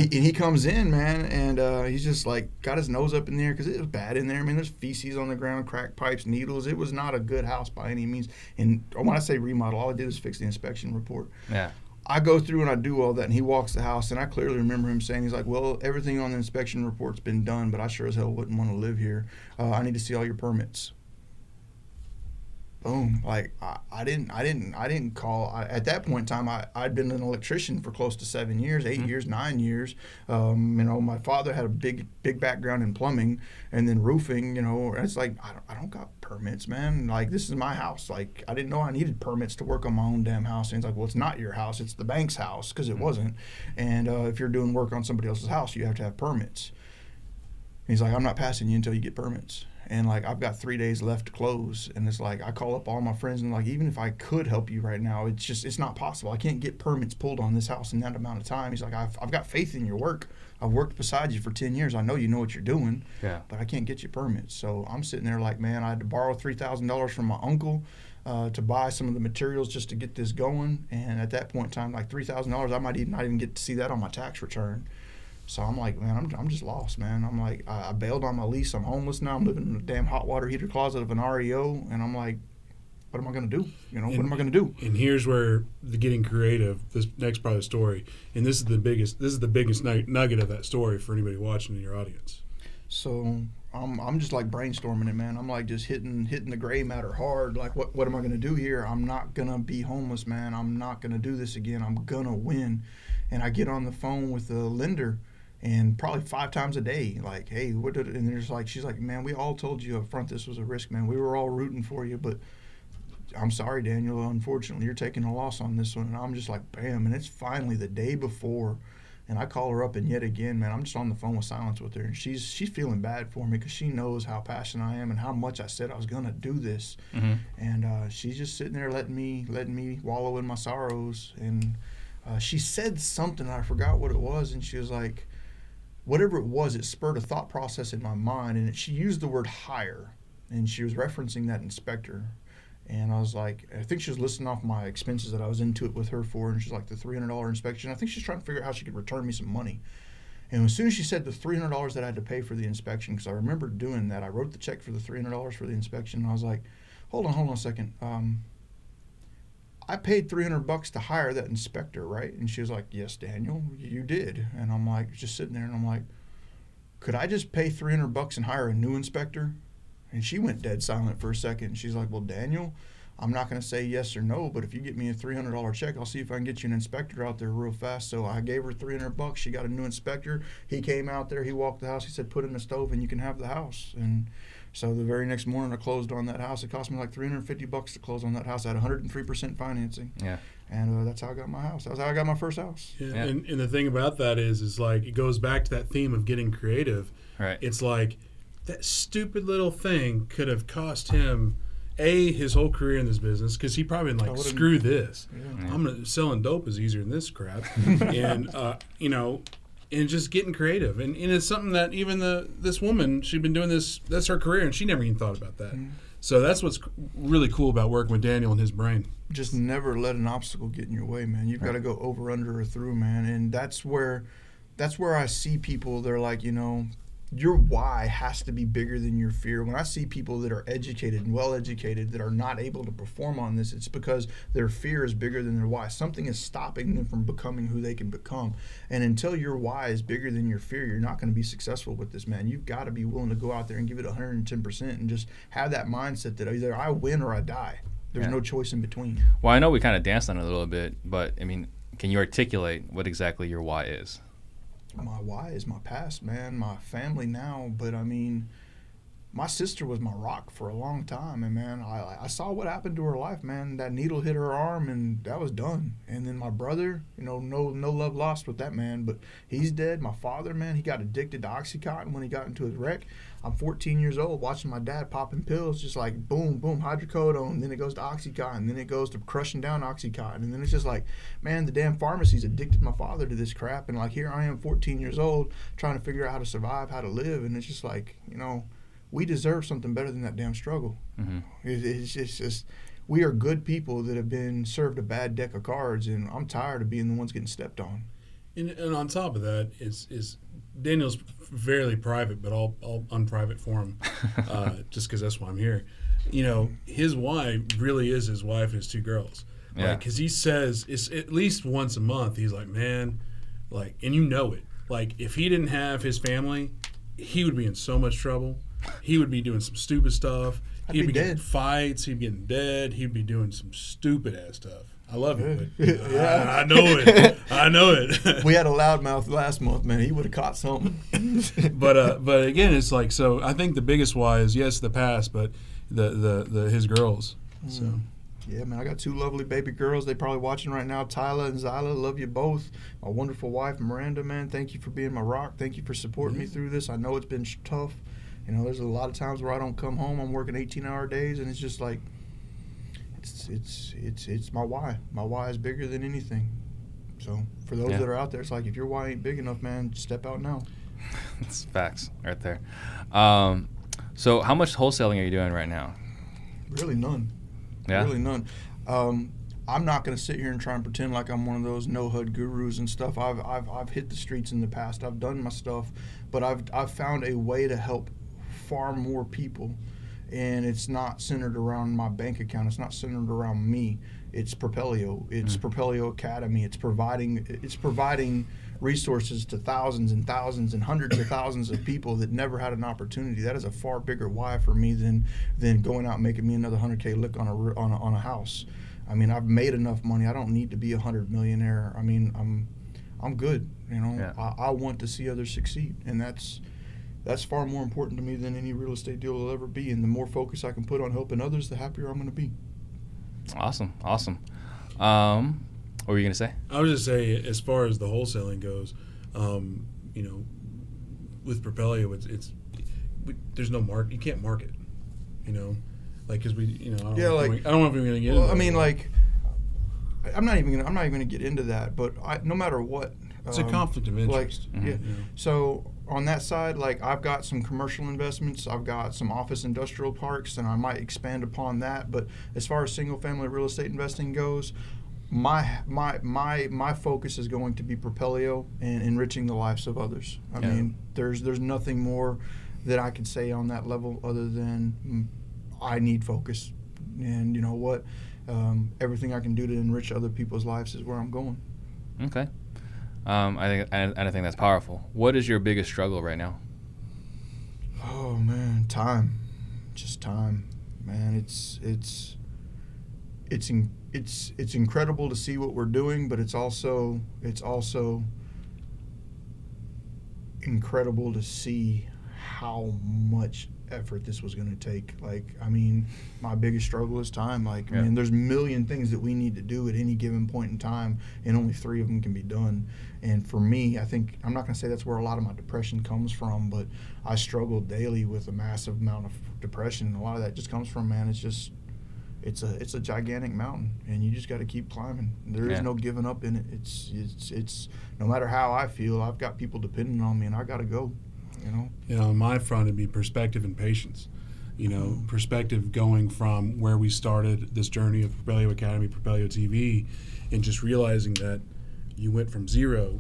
he comes in, man, and he's just like got his nose up in the air because it was bad in there. I mean, there's feces on the ground, crack pipes, needles. It was not a good house by any means. And when I say remodel, all I did is fix the inspection report. Yeah. I go through and I do all that, and he walks the house, and I clearly remember him saying, he's like, well, everything on the inspection report's been done, but I sure as hell wouldn't want to live here. I need to see all your permits. Boom. Like I didn't call. At that point in time, I'd been an electrician for close to 7 years, eight years, 9 years. You know, my father had a big background in plumbing and then roofing, you know, and it's like, I don't got permits, man. Like, this is my house. Like, I didn't know I needed permits to work on my own damn house. And he's like, well, it's not your house. It's the bank's house. 'Cause it wasn't. And, if you're doing work on somebody else's house, you have to have permits. And he's like, I'm not passing you until you get permits. And like, I've got 3 days left to close. And it's like, I call up all my friends and like, even if I could help you right now, it's just, it's not possible. I can't get permits pulled on this house in that amount of time. He's like, I've got faith in your work. I've worked beside you for 10 years. I know you know what you're doing, but I can't get you permits. So I'm sitting there like, man, I had to borrow $3,000 from my uncle to buy some of the materials just to get this going. And at that point in time, like $3,000, I might not even get to see that on my tax return. So I'm like, man, I'm just lost, man. I'm like, I bailed on my lease. I'm homeless now. I'm living in a damn hot water heater closet of an REO. And I'm like, what am I going to do? You know, what am I going to do? And here's where the getting creative, this next part of the story, and this is the biggest nugget of that story for anybody watching in your audience. So I'm just like brainstorming it, man. I'm like just hitting the gray matter hard. Like, what am I going to do here? I'm not going to be homeless, man. I'm not going to do this again. I'm going to win. And I get on the phone with the lender. And probably 5 times a day, like, hey, what did it? And there's like, she's like, man, we all told you up front this was a risk, man. We were all rooting for you, but I'm sorry, Daniel. Unfortunately, you're taking a loss on this one. And I'm just like, bam. And it's finally the day before. And I call her up, and yet again, man, I'm just on the phone with silence with her. And she's feeling bad for me because she knows how passionate I am and how much I said I was going to do this. Mm-hmm. And she's just sitting there letting me wallow in my sorrows. And she said something. I forgot what it was. And she was like, whatever it was, it spurred a thought process in my mind, and she used the word hire, and she was referencing that inspector. And I was like, I think she was listing off my expenses that I was into it with her for, and she's like, the $300 inspection. I think she's trying to figure out how she could return me some money. And as soon as she said the $300 that I had to pay for the inspection, because I remember doing that, I wrote the check for the $300 for the inspection, and I was like, hold on a second. I paid $300 to hire that inspector, right? And she was like, yes, Daniel, you did. And I'm like, just sitting there, and I'm like, could I just pay $300 and hire a new inspector? And she went dead silent for a second. And she's like, well, Daniel, I'm not going to say yes or no, but if you get me a $300 check, I'll see if I can get you an inspector out there real fast. So I gave her $300. She got a new inspector. He came out there. He walked the house. He said, put in the stove and you can have the house. And so the very next morning, I closed on that house. It cost me like $350 to close on that house. I had 103% financing. Yeah. And that's how I got my house. That's how I got my first house. Yeah. Yeah. And the thing about that is like, it goes back to that theme of getting creative. Right. It's like, that stupid little thing could have cost him, A, his whole career in this business, because he probably been like, screw this. Yeah. I'm gonna, selling dope is easier than this crap. And, you know, and just getting creative. And it's something that even this woman, she'd been doing this, that's her career, and she never even thought about that. Mm-hmm. So that's what's really cool about working with Daniel and his brain. Just never let an obstacle get in your way, man. You've got to go over, under, or through, man. And that's where I see people, they're like, you know, your why has to be bigger than your fear. When I see people that are educated and well-educated that are not able to perform on this, it's because their fear is bigger than their why. Something is stopping them from becoming who they can become. And until your why is bigger than your fear, you're not going to be successful with this, man. You've got to be willing to go out there and give it 110% and just have that mindset that either I win or I die. There's no choice in between. Well, I know we kind of danced on it a little bit, but, I mean, can you articulate what exactly your why is? My why is my past, man, my family now, but I mean, my sister was my rock for a long time, and man, I saw what happened to her life, man. That needle hit her arm, and that was done. And then my brother, you know, no love lost with that man, but he's dead. My father, man, he got addicted to Oxycontin when he got into his wreck. I'm 14 years old, watching my dad popping pills, just like boom, boom, hydrocodone, and then it goes to Oxycontin, then it goes to crushing down Oxycontin, and then it's just like, man, the damn pharmacy's addicted my father to this crap, and like here I am, 14 years old, trying to figure out how to survive, how to live, and it's just like, you know, we deserve something better than that damn struggle. Mm-hmm. It's just, we are good people that have been served a bad deck of cards, and I'm tired of being the ones getting stepped on. And on top of that, is Daniel's fairly private, but I'll unprivate for him, just because that's why I'm here. You know, his wife really is his wife and his two girls. Yeah. Because he says, it's at least once a month, he's like, man, like, and you know it. Like, if he didn't have his family, he would be in so much trouble. He would be doing some stupid stuff. He'd be getting fights. He'd be getting dead. He'd be doing some stupid ass stuff. I love it. But yeah. I know it. We had a loudmouth last month, man. He would have caught something. But again, it's like, so I think the biggest why is, yes, the past, but the his girls. Mm. So. Yeah, man, I got two lovely baby girls. They probably watching right now, Tyla and Zyla. Love you both. My wonderful wife, Miranda, man. Thank you for being my rock. Thank you for supporting me through this. I know it's been tough. You know, there's a lot of times where I don't come home. I'm working 18-hour days, and it's just like, it's my why. My why is bigger than anything. So for those that are out there, it's like, if your why ain't big enough, man, step out now. That's facts right there. So how much wholesaling are you doing right now? Really none. Yeah. Really none. I'm not going to sit here and try and pretend like I'm one of those no-HUD gurus and stuff. I've hit the streets in the past. I've done my stuff, but I've found a way to help far more people. And it's not centered around my bank account. It's not centered around me. It's Propelio. It's Propelio Academy. It's providing resources to thousands and thousands and hundreds of thousands of people that never had an opportunity. That is a far bigger why for me than going out and making me another 100K lick on a house. I mean, I've made enough money. I don't need to be a 100 millionaire. I mean, I'm good. You know, I want to see others succeed, and that's far more important to me than any real estate deal will ever be. And the more focus I can put on helping others, the happier I'm going to be. Awesome. What were you going to say? I was just saying, as far as the wholesaling goes, you know, with Propelio, there's no market. You can't market, you know, like, because we, you know, I don't know if we're going to get into that. I mean, like, I'm not even going to get into that, but no matter what. It's a conflict of interest. Like, mm-hmm. Yeah. So on that side, like I've got some commercial investments, I've got some office industrial parks, and I might expand upon that. But as far as single family real estate investing goes, my focus is going to be Propelio and enriching the lives of others. I mean, there's nothing more that I could say on that level other than I need focus. And you know what? Everything I can do to enrich other people's lives is where I'm going. Okay. I think that's powerful. What is your biggest struggle right now? Oh man, time. Just time. Man, it's incredible to see what we're doing, but it's also incredible to see how much effort this was going to take. Like, I mean, my biggest struggle is time. Like, I mean, there's a million things that we need to do at any given point in time, and only three of them can be done. And for me, I think, I'm not going to say that's where a lot of my depression comes from, but I struggle daily with a massive amount of depression. And a lot of that just comes from, man, it's a gigantic mountain, and you just got to keep climbing. There is no giving up in it. It's no matter how I feel, I've got people depending on me, and I got to go. You know, on my front, it'd be perspective and patience. You know, perspective going from where we started this journey of Propelio Academy, Propelio TV, and just realizing that you went from zero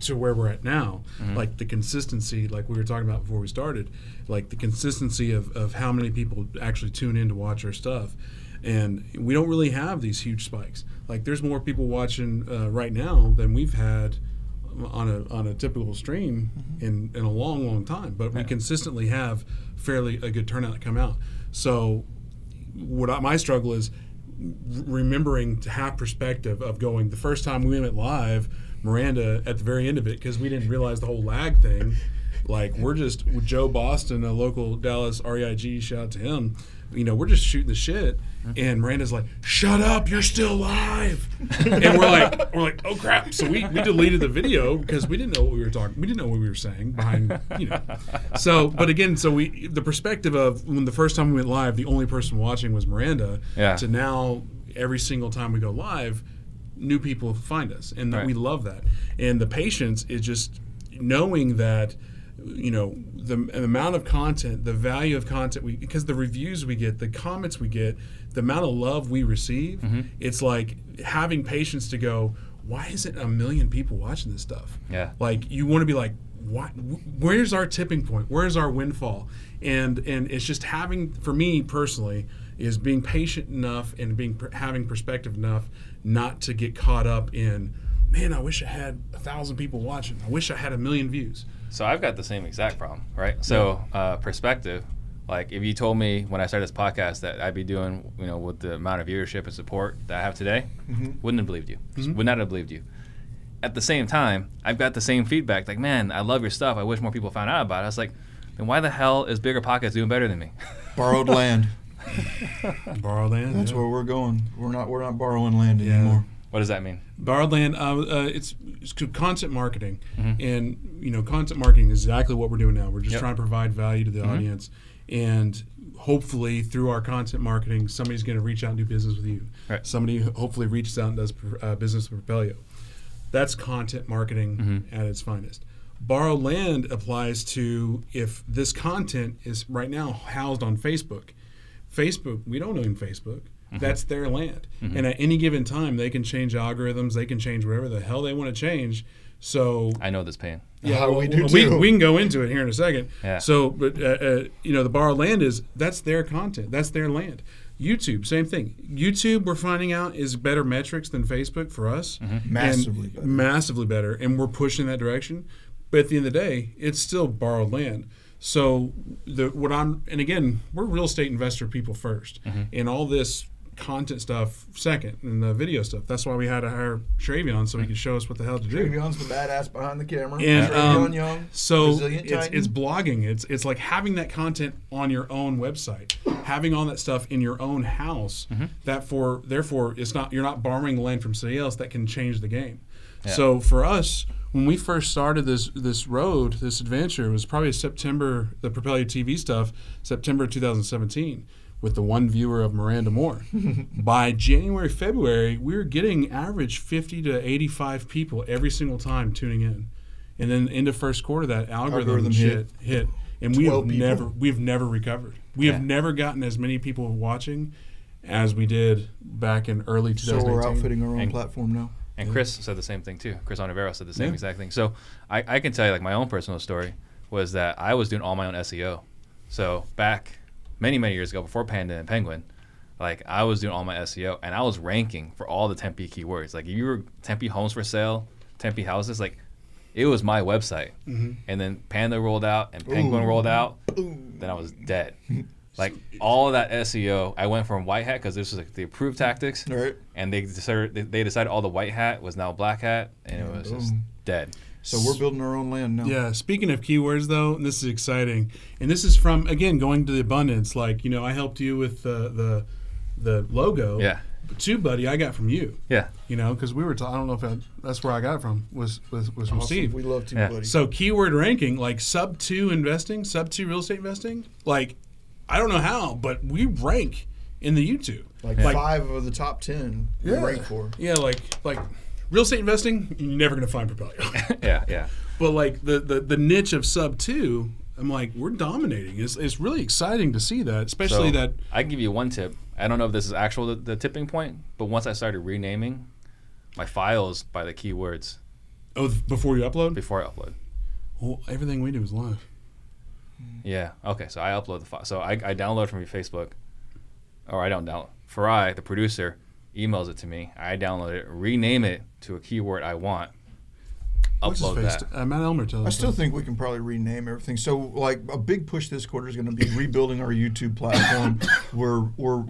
to where we're at now. Mm-hmm. Like the consistency, like we were talking about before we started, like the consistency of how many people actually tune in to watch our stuff. And we don't really have these huge spikes. Like there's more people watching right now than we've had on a typical stream in a long time, but we consistently have fairly a good turnout come out. So my struggle is remembering to have perspective of going, the first time we went live, Miranda at the very end of it, because we didn't realize the whole lag thing, like we're just with Joe Boston, a local Dallas REIG, shout out to him, you know, we're just shooting the shit, and Miranda's like, "Shut up, you're still live," and we're like, "Oh crap!" So we deleted the video because we didn't know what we were talking, we didn't know what we were saying behind, you know. So, but again, so the perspective of when the first time we went live, the only person watching was Miranda. Yeah. To now, every single time we go live, new people find us, and we love that. And the patience is just knowing that, you know, the amount of content, the value of content, because the reviews we get, the comments we get, the amount of love we receive, it's like having patience to go, why isn't a million people watching this stuff? Yeah. Like you want to be like, what? Where's our tipping point? Where's our windfall? And it's just having, for me personally, is being patient enough and having perspective enough not to get caught up in, man, I wish I had 1,000 people watching. I wish I had a million views. So I've got the same exact problem, right? So perspective, like if you told me when I started this podcast that I'd be doing, you know, with the amount of viewership and support that I have today, wouldn't have believed you. Mm-hmm. Would not have believed you. At the same time, I've got the same feedback, like, man, I love your stuff. I wish more people found out about it. I was like, then why the hell is Bigger Pockets doing better than me? Borrowed land. Borrowed land. That's where we're going. We're not borrowing land anymore. What does that mean? Borrowed land, it's content marketing. Mm-hmm. And, you know, content marketing is exactly what we're doing now. We're just trying to provide value to the audience. And hopefully through our content marketing, somebody's going to reach out and do business with you. Right. Somebody hopefully reaches out and does business with Propelio. That's content marketing at its finest. Borrowed land applies to if this content is right now housed on Facebook. Facebook, we don't own Facebook. That's their land. And at any given time, they can change algorithms. They can change whatever the hell they want to change. So I know this pain. Yeah, we do too. We can go into it here in a second. Yeah. So, but you know, the borrowed land is that's their content. That's their land. YouTube, same thing. YouTube, we're finding out, is better metrics than Facebook for us. Massively better. And we're pushing that direction. But at the end of the day, it's still borrowed land. So and again, we're real estate investor people first, and all this content stuff second, and the video stuff. That's why we had to hire Travion so he could show us what the hell to do. Travion's the badass behind the camera. And Travion Young, so it's blogging. It's like having that content on your own website, having all that stuff in your own house. Therefore, you're not borrowing land from somebody else that can change the game. Yeah. So for us, when we first started this road, this adventure, it was probably September, the Propelio TV stuff, September 2017, with the one viewer of Miranda Moore. By January, February, we were getting average 50 to 85 people every single time tuning in. And then in the first quarter, that algorithm shit hit. And we have never recovered. We have never gotten as many people watching as we did back in early 2018. So we're outfitting our own platform now. And Chris said the same thing too. Chris Onivero said the same exact thing. So I can tell you, like, my own personal story was that I was doing all my own SEO. So back many years ago, before Panda and Penguin, like, I was doing all my SEO and I was ranking for all the Tempe keywords. Like, if you were Tempe homes for sale, Tempe houses, like, it was my website. Mm-hmm. And then Panda rolled out and Penguin rolled out. Then I was dead. Like, all of that SEO, I went from white hat, because this was like the approved tactics, right? And they decided all the white hat was now black hat, and it was just dead. So we're building our own land now. Yeah. Speaking of keywords, though, and this is exciting, and this is from, again, going to the abundance. Like, you know, I helped you with the logo. Yeah. TubeBuddy, I got from you. Yeah. You know, because we were I don't know if that's where I got it from. Was from Steve. We love TubeBuddy. Yeah. So keyword ranking, like sub-2 investing, sub-2 real estate investing, like, I don't know how, but we rank in the YouTube. Like 5 of the top 10 we rank for. Yeah, like real estate investing, you're never going to find Propelio. yeah. But like the niche of sub-2, I'm like, we're dominating. It's really exciting to see that, especially so that. I can give you one tip. I don't know if this is actual the tipping point, but once I started renaming my files by the keywords. Oh, before you upload? Before I upload. Well, everything we do is live. Yeah. Okay. So I upload the file. So I download from your Facebook, or I don't download. Farai, the producer, emails it to me. I download it, rename it to a keyword I want. Upload that. Matt Elmer tells us. I still think we can probably rename everything. So, like, a big push this quarter is going to be rebuilding our YouTube platform. We're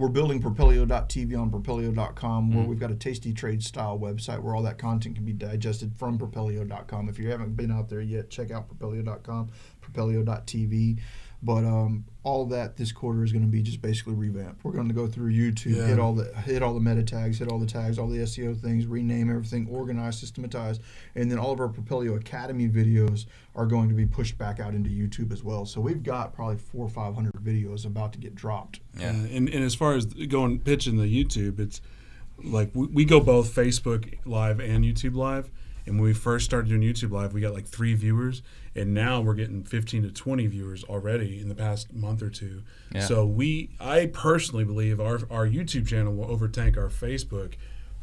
building Propelio.tv on Propelio.com, where we've got a tasty trade style website where all that content can be digested from Propelio.com. If you haven't been out there yet, check out Propelio.com, Propelio.tv. But all that this quarter is going to be just basically revamped. We're going to go through YouTube, hit all the meta tags, hit all the tags, all the SEO things, rename everything, organize, systematize, and then all of our Propelio Academy videos are going to be pushed back out into YouTube as well. So we've got probably 400 or 500 videos about to get dropped. Yeah, and as far as pitching the YouTube, it's like we go both Facebook Live and YouTube Live. And when we first started doing YouTube Live, we got like 3 viewers, and now we're getting 15 to 20 viewers already in the past month or two. Yeah. So I personally believe our YouTube channel will overtake our Facebook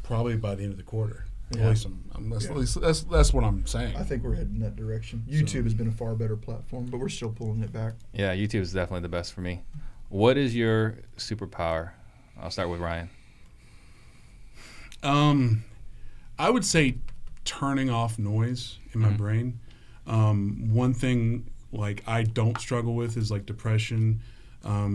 probably by the end of the quarter. Yeah. At least that's what I'm saying. I think we're heading that direction. YouTube has been a far better platform, but we're still pulling it back. Yeah, YouTube is definitely the best for me. What is your superpower? I'll start with Ryan. I would say turning off noise in my brain. One thing, like, I don't struggle with is like depression. I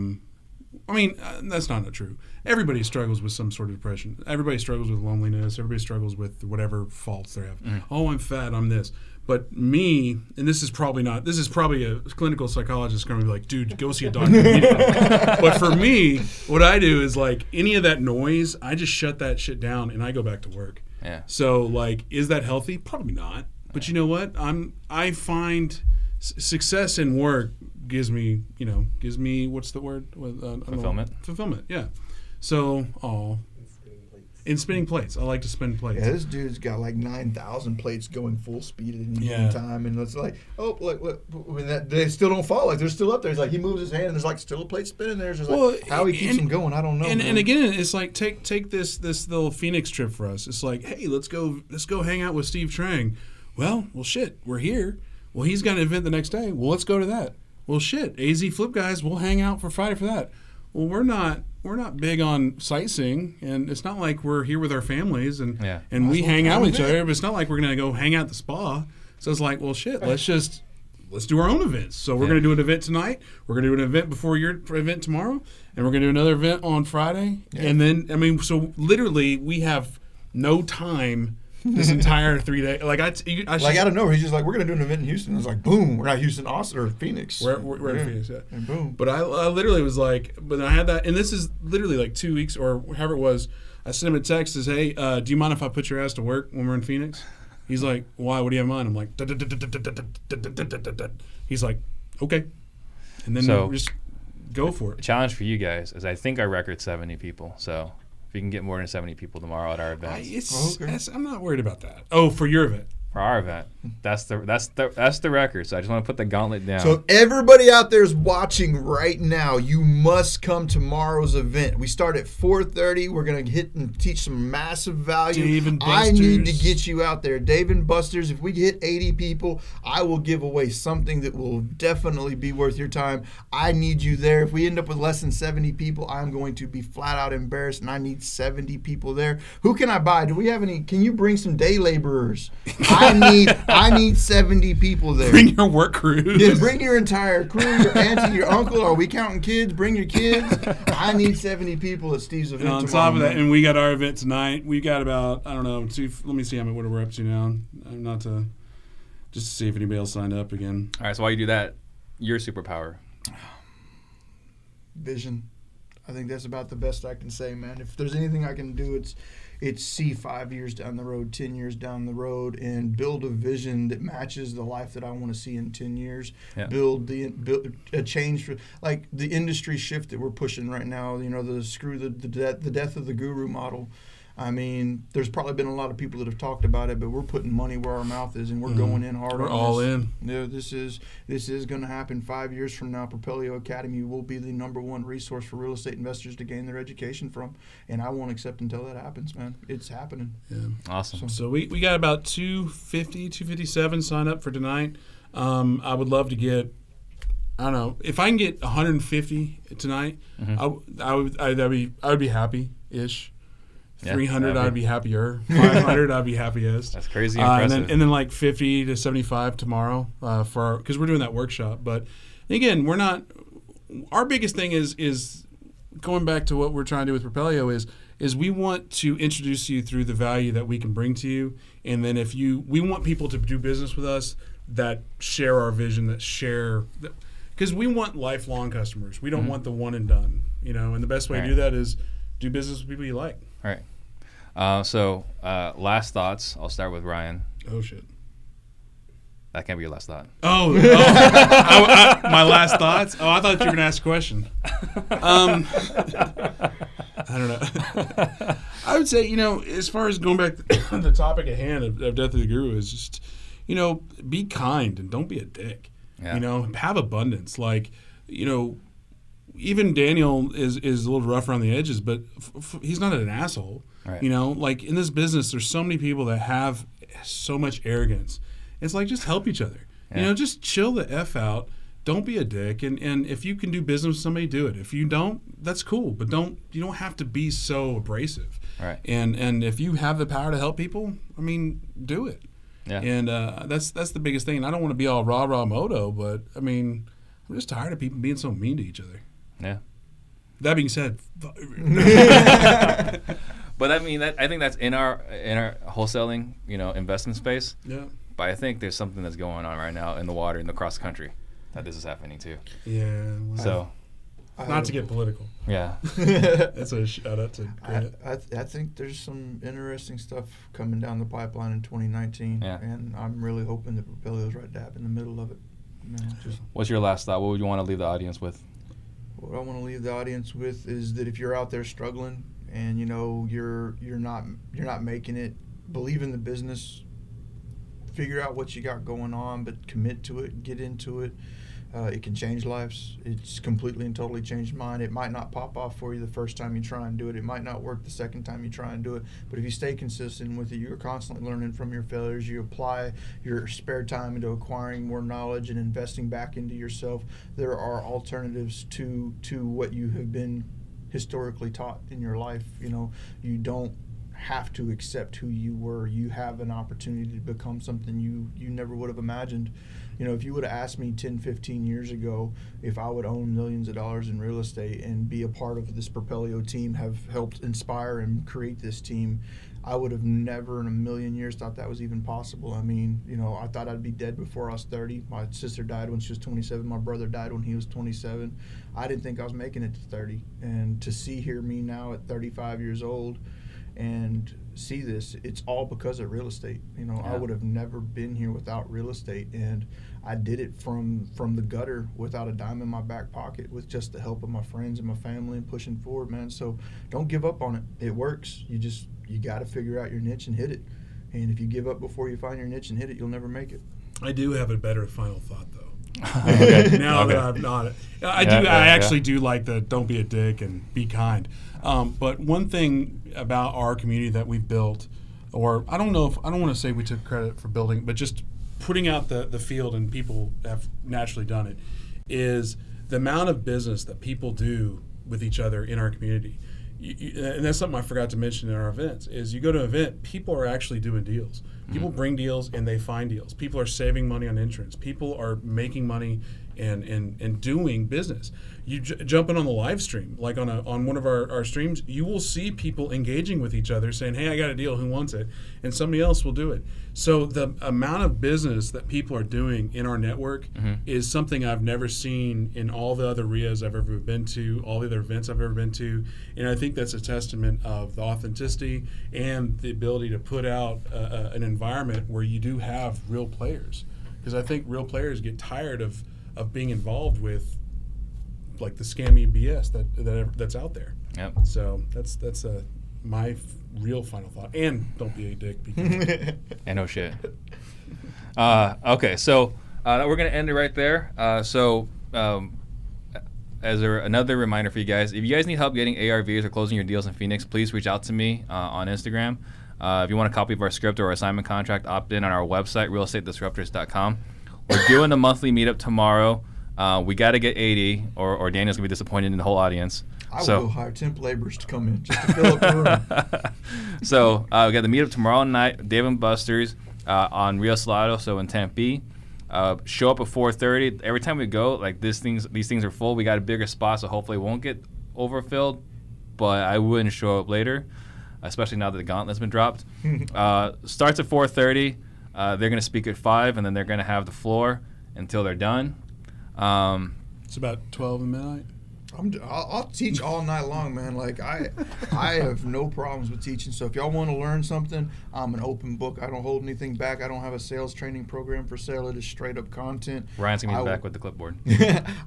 mean, that's not true. Everybody struggles with some sort of depression. Everybody struggles with loneliness. Everybody struggles with whatever faults they have. Oh, I'm fat, I'm this. But me, and this is probably a clinical psychologist going to be like, dude, go see a doctor. But for me, what I do is, like, any of that noise, I just shut that shit down and I go back to work. Yeah. So, like, is that healthy? Probably not. But you know what? I find success in work gives me what's the word? Fulfillment. Fulfillment. Yeah. So, in spinning plates. I like to spin plates. Yeah, this dude's got like 9,000 plates going full speed at any time. And it's like, oh, look, they still don't fall. Like, they're still up there. He's like, he moves his hand and there's like still a plate spinning there. It's just how he keeps them going, I don't know. And again, it's like, take this little Phoenix trip for us. It's like, hey, let's go hang out with Steve Trang. Well, shit, we're here. Well, he's got an event the next day. Well, let's go to that. Well, shit, AZ Flip Guys, we'll hang out for Friday for that. Well, we're not big on sightseeing, and it's not like we're here with our families and we hang out with each other, but it's not like we're going to go hang out at the spa. So it's like, well, shit, let's do our own events. So we're going to do an event tonight, we're going to do an event before your event tomorrow, and we're going to do another event on Friday. Yeah. And then, I mean, so literally we have no time this entire 3 days. Like, I don't know. He's just like, we're going to do an event in Houston. I was like, boom, we're at Houston, Austin, or Phoenix. We're in Phoenix, yeah. And boom. But I literally was like, but I had that, and this is literally like 2 weeks or however it was. I sent him a text that says, hey, do you mind if I put your ass to work when we're in Phoenix? He's like, why? What do you have in mind? I'm like, he's like, okay. And then we just go for it. The challenge for you guys is I think our record's 70 people, so. We can get more than 70 people tomorrow at our event. I'm not worried about that. Oh, for your event. for our event. That's the record. So I just want to put the gauntlet down. So everybody out there is watching right now. You must come tomorrow's event. We start at 4:30. We're gonna hit and teach some massive value. Dave and Buster's. I need to get you out there, Dave and Buster's. If we hit 80 people, I will give away something that will definitely be worth your time. I need you there. If we end up with less than 70 people, I'm going to be flat out embarrassed, and I need 70 people there. Who can I buy? Do we have any? Can you bring some day laborers? I need 70 people there. Bring your work crews. Yeah, bring your entire crew, your auntie, your uncle. Are we counting kids? Bring your kids. I need 70 people at Steve's event. And on top of that, and we got our event tonight. We got about, I don't know, let me see how many, what we're up to now. I'm not to, just to see if anybody else signed up again. All right, so while you do that, your superpower. Vision. I think that's about the best I can say, man. If there's anything I can do, it's see 5 years down the road, 10 years down the road, and build a vision that matches the life that I want to see in 10 years. Yeah. Build a change for, like, the industry shift that we're pushing right now. You know, the death of the guru model. I mean, there's probably been a lot of people that have talked about it, but we're putting money where our mouth is, and we're going in hard. We're all in. You know, this is going to happen 5 years from now. Propelio Academy will be the #1 resource for real estate investors to gain their education from, and I won't accept until that happens, man. It's happening. Yeah, awesome. So we got about 250, 257 sign up for tonight. I would love to get, I don't know, if I can get 150 tonight, mm-hmm. I would be happy-ish. 300, yeah, I'd be happier. 500, I'd be happiest. That's crazy impressive. And then like 50 to 75 tomorrow for, because we're doing that workshop. But again, we're not. Our biggest thing is going back to what we're trying to do with Propelio is we want to introduce you through the value that we can bring to you. And then we want people to do business with us that share our vision, because we want lifelong customers. We don't want the one and done, you know. And the best way to do that is do business with people you like. All right. So last thoughts. I'll start with Ryan. Oh, shit. That can't be your last thought. Oh, no. My last thoughts? Oh, I thought you were going to ask a question. I don't know. I would say, you know, as far as going back to the topic at hand of Death of the Guru is just, you know, be kind and don't be a dick. Yeah. You know, have abundance. Like, you know, even Daniel is a little rough around the edges, but he's not an asshole. Right. You know, like in this business, there's so many people that have so much arrogance. It's like, just help each other. Yeah. You know, just chill the F out. Don't be a dick. And if you can do business with somebody, do it. If you don't, that's cool. But you don't have to be so abrasive. Right. And if you have the power to help people, I mean, do it. Yeah. And that's the biggest thing. And I don't want to be all rah-rah moto, but I mean, I'm just tired of people being so mean to each other. Yeah. That being said, but I mean, I think that's in our wholesaling, you know, investment space. Yeah. But I think there's something that's going on right now in the water and across the country that this is happening too. Yeah. Well, so, not to get political. Yeah. That's a shout out to Grant. I think there's some interesting stuff coming down the pipeline in 2019, and I'm really hoping that Propelio's right dab in the middle of it. Man, what's your last thought? What would you want to leave the audience with? What I want to leave the audience with is that if you're out there struggling and you know you're not making it, believe in the business, figure out what you got going on, but commit to it, get into it. It can change lives. It's completely and totally changed mine. It might not pop off for you the first time you try and do it. It might not work the second time you try and do it. But if you stay consistent with it, you're constantly learning from your failures. You apply your spare time into acquiring more knowledge and investing back into yourself. There are alternatives to what you have been historically taught in your life. You know, you don't have to accept who you were. You have an opportunity to become something you never would have imagined. You know, if you would have asked me 10, 15 years ago if I would own millions of dollars in real estate and be a part of this Propelio team, have helped inspire and create this team, I would have never in a million years thought that was even possible. I mean, you know, I thought I'd be dead before I was 30. My sister died when she was 27. My brother died when he was 27. I didn't think I was making it to 30. And to hear me now at 35 years old and see this, it's all because of real estate. You know, I would have never been here without real estate, and I did it from the gutter without a dime in my back pocket, with just the help of my friends and my family, and pushing forward, man. So don't give up on it. It works. You got to figure out your niche and hit it. And if you give up before you find your niche and hit it, you'll never make it. I do have a better final thought, though. Okay. That I'm not. I actually do like the don't be a dick and be kind. But one thing about our community that we've built, or I don't want to say we took credit for building, but just putting out the field, and people have naturally done it, is the amount of business that people do with each other in our community. And that's something I forgot to mention in our events, is you go to an event, people are actually doing deals. People bring deals and they find deals. People are saving money on insurance. People are making money and doing business. You jump in on the live stream, like on one of our streams, you will see people engaging with each other saying, hey, I got a deal, who wants it? And somebody else will do it. So the amount of business that people are doing in our network is something I've never seen in all the other RIAs I've ever been to, all the other events I've ever been to. And I think that's a testament of the authenticity and the ability to put out an environment where you do have real players. Because I think real players get tired of being involved with like the scammy BS that's out there. Yep. So that's my real final thought. And don't be a dick. And no shit. Okay, so we're going to end it right there. As another reminder for you guys, if you guys need help getting ARVs or closing your deals in Phoenix, please reach out to me on Instagram. If you want a copy of our script or our assignment contract, opt in on our website, realestatedisruptors.com. We're doing a monthly meetup tomorrow. We got to get 80, or Daniel's going to be disappointed in the whole audience. I will hire temp laborers to come in just to fill up the room. We got the meetup tomorrow night, Dave & Buster's on Rio Salado, so in Tempe. Show up at 4:30. Every time we go, like these things are full. We got a bigger spot, so hopefully it won't get overfilled. But I wouldn't show up later, especially now that the gauntlet's been dropped. Starts at 4:30. They're going to speak at 5, and then they're going to have the floor until they're done. It's about 12 at midnight. I'll teach all night long, man. Like I have no problems with teaching. So if y'all want to learn something, I'm an open book. I don't hold anything back. I don't have a sales training program for sale. It is straight up content. Ryan's gonna be back with the clipboard.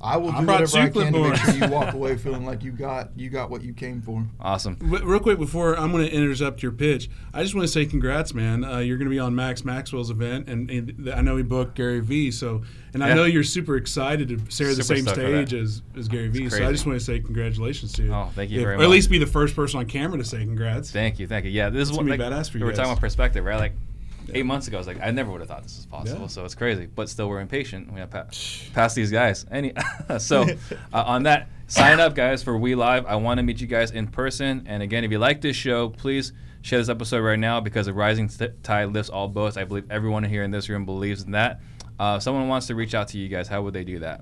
I will do whatever I can to make sure you walk away feeling like you got what you came for. Awesome. Real quick before I'm gonna interrupt your pitch, I just want to say congrats, man. You're gonna be on Maxwell's event, and I know he booked Gary V. So I know you're super excited to share the same stage as Gary V. So I just want to say congratulations to you. Oh, thank you very much. Or at least be the first person on camera to say congrats. Thank you. Yeah, this is what like, badass for you. We're talking about perspective, right? Like 8 months ago, I was like, I never would have thought this was possible. Yeah. So it's crazy, but still we're impatient. We have past these guys. So on that, sign up, guys, for We Live. I want to meet you guys in person. And again, if you like this show, please share this episode right now, because a rising tide lifts all boats. I believe everyone here in this room believes in that. If someone wants to reach out to you guys, how would they do that?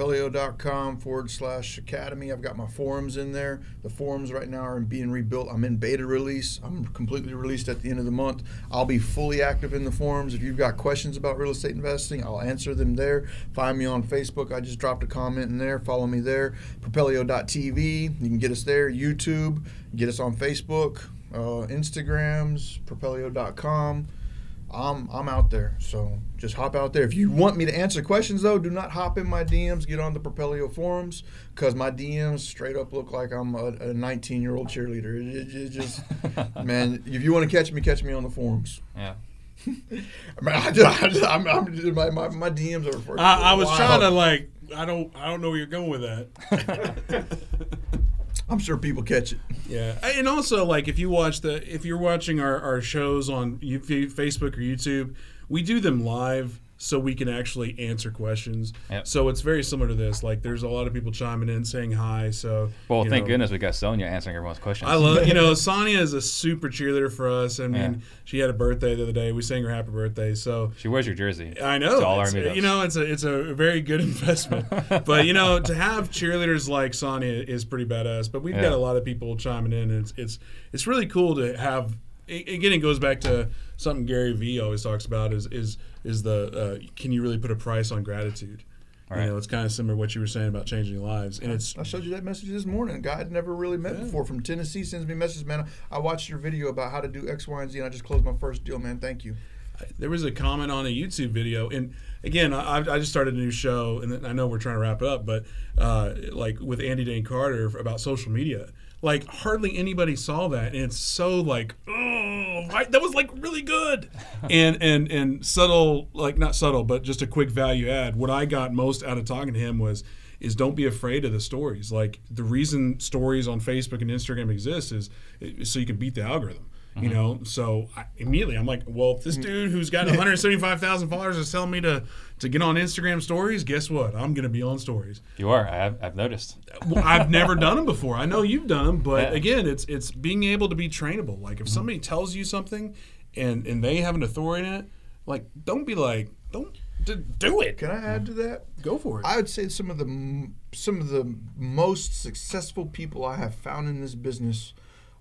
Propelio.com/academy. I've got my forums in there. The forums right now are being rebuilt. I'm in beta release. I'm completely released at the end of the month. I'll be fully active in the forums. If you've got questions about real estate investing, I'll answer them there. Find me on Facebook. I just dropped a comment in there. Follow me there. Propelio.tv. You can get us there. YouTube. Get us on Facebook. Instagrams. Propelio.com. I'm out there, so just hop out there. If you want me to answer questions, though, do not hop in my DMs. Get on the Propelio forums, because my DMs straight up look like I'm a 19-year-old cheerleader. It just, man, if you want to catch me on the forums. Yeah. My DMs are for I was trying to, like, I don't know where you're going with that. I'm sure people catch it. Yeah, and also, like, if you're watching our shows on Facebook or YouTube, we do them live so we can actually answer questions. Yep. So it's very similar to this. Like, there's a lot of people chiming in saying hi. So, well, thank goodness we got Sonia answering everyone's questions. I love, Sonia is a super cheerleader for us. I mean, she had a birthday the other day. We sang her happy birthday. So she wears your jersey. I know. It's all our meetups. It's a very good investment. But to have cheerleaders like Sonia is pretty badass. But we've got a lot of people chiming in, and it's really cool to have. Again, it goes back to something Gary V always talks about is the can you really put a price on gratitude? Right. It's kind of similar to what you were saying about changing lives. And I showed you that message this morning. A guy I'd never really met before from Tennessee sends me messages, man. I watched your video about how to do X, Y, and Z, and I just closed my first deal, man. Thank you. There was a comment on a YouTube video, and again, I just started a new show, and I know we're trying to wrap it up, but like with Andy Dane Carter about social media. Like, hardly anybody saw that, and it's so, like, oh, why that was like really good. And subtle, like not subtle, but just a quick value add. What I got most out of talking to him was, is don't be afraid of the stories. Like the reason stories on Facebook and Instagram exist is so you can beat the algorithm. You know, so immediately I'm like, well, if this dude who's got 175,000 followers is telling me to get on Instagram stories, guess what? I'm going to be on stories. You are. I've noticed. Well, I've never done them before. I know you've done them, but again, it's being able to be trainable. Like if somebody tells you something and they have an authority in it, like don't be like, don't do it. Can I add to that? Go for it. I would say some of the most successful people I have found in this business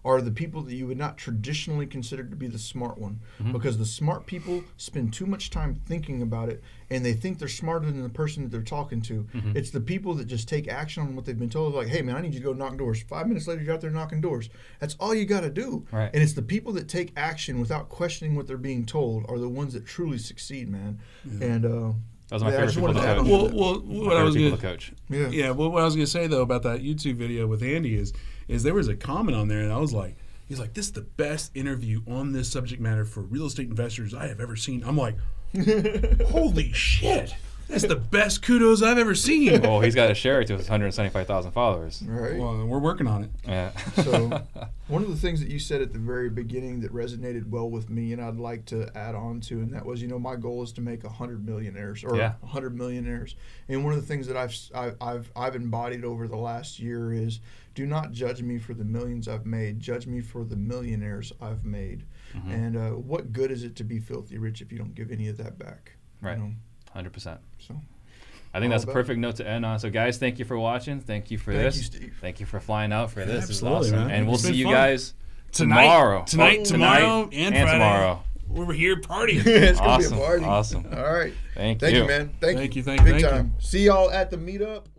are the people that you would not traditionally consider to be the smart one, because the smart people spend too much time thinking about it, and they think they're smarter than the person that they're talking to. It's the people that just take action on what they've been told. Like, hey man, I need you to go knock doors. 5 minutes later, you're out there knocking doors. That's all you got to do. Right. And it's the people that take action without questioning what they're being told are the ones that truly succeed, man. Yeah. And that was my favorite people to coach. What I was going to say though about that YouTube video with Andy is there was a comment on there, and I was like, he's like, this is the best interview on this subject matter for real estate investors I have ever seen. I'm like, holy shit. That's the best kudos I've ever seen. Well, he's got to share it to his 175,000 followers. Right. Well, we're working on it. Yeah. So one of the things that you said at the very beginning that resonated well with me, and I'd like to add on to, and that was, you know, my goal is to make 100 millionaires or 100 millionaires. And one of the things that I've embodied over the last year is, do not judge me for the millions I've made. Judge me for the millionaires I've made. Mm-hmm. And what good is it to be filthy rich if you don't give any of that back? Right. You know? 100%. So, I think that's a perfect note to end on. So, guys, thank you for watching. Thank you for this. Thank you, Steve. Thank you for flying out for this. Absolutely, this is awesome. Man. And we'll see you guys tomorrow. Tonight, and tomorrow. We were here partying. It's going to be a party. Awesome. All right. Thank you, man. Thank you. Big time. See y'all at the meetup.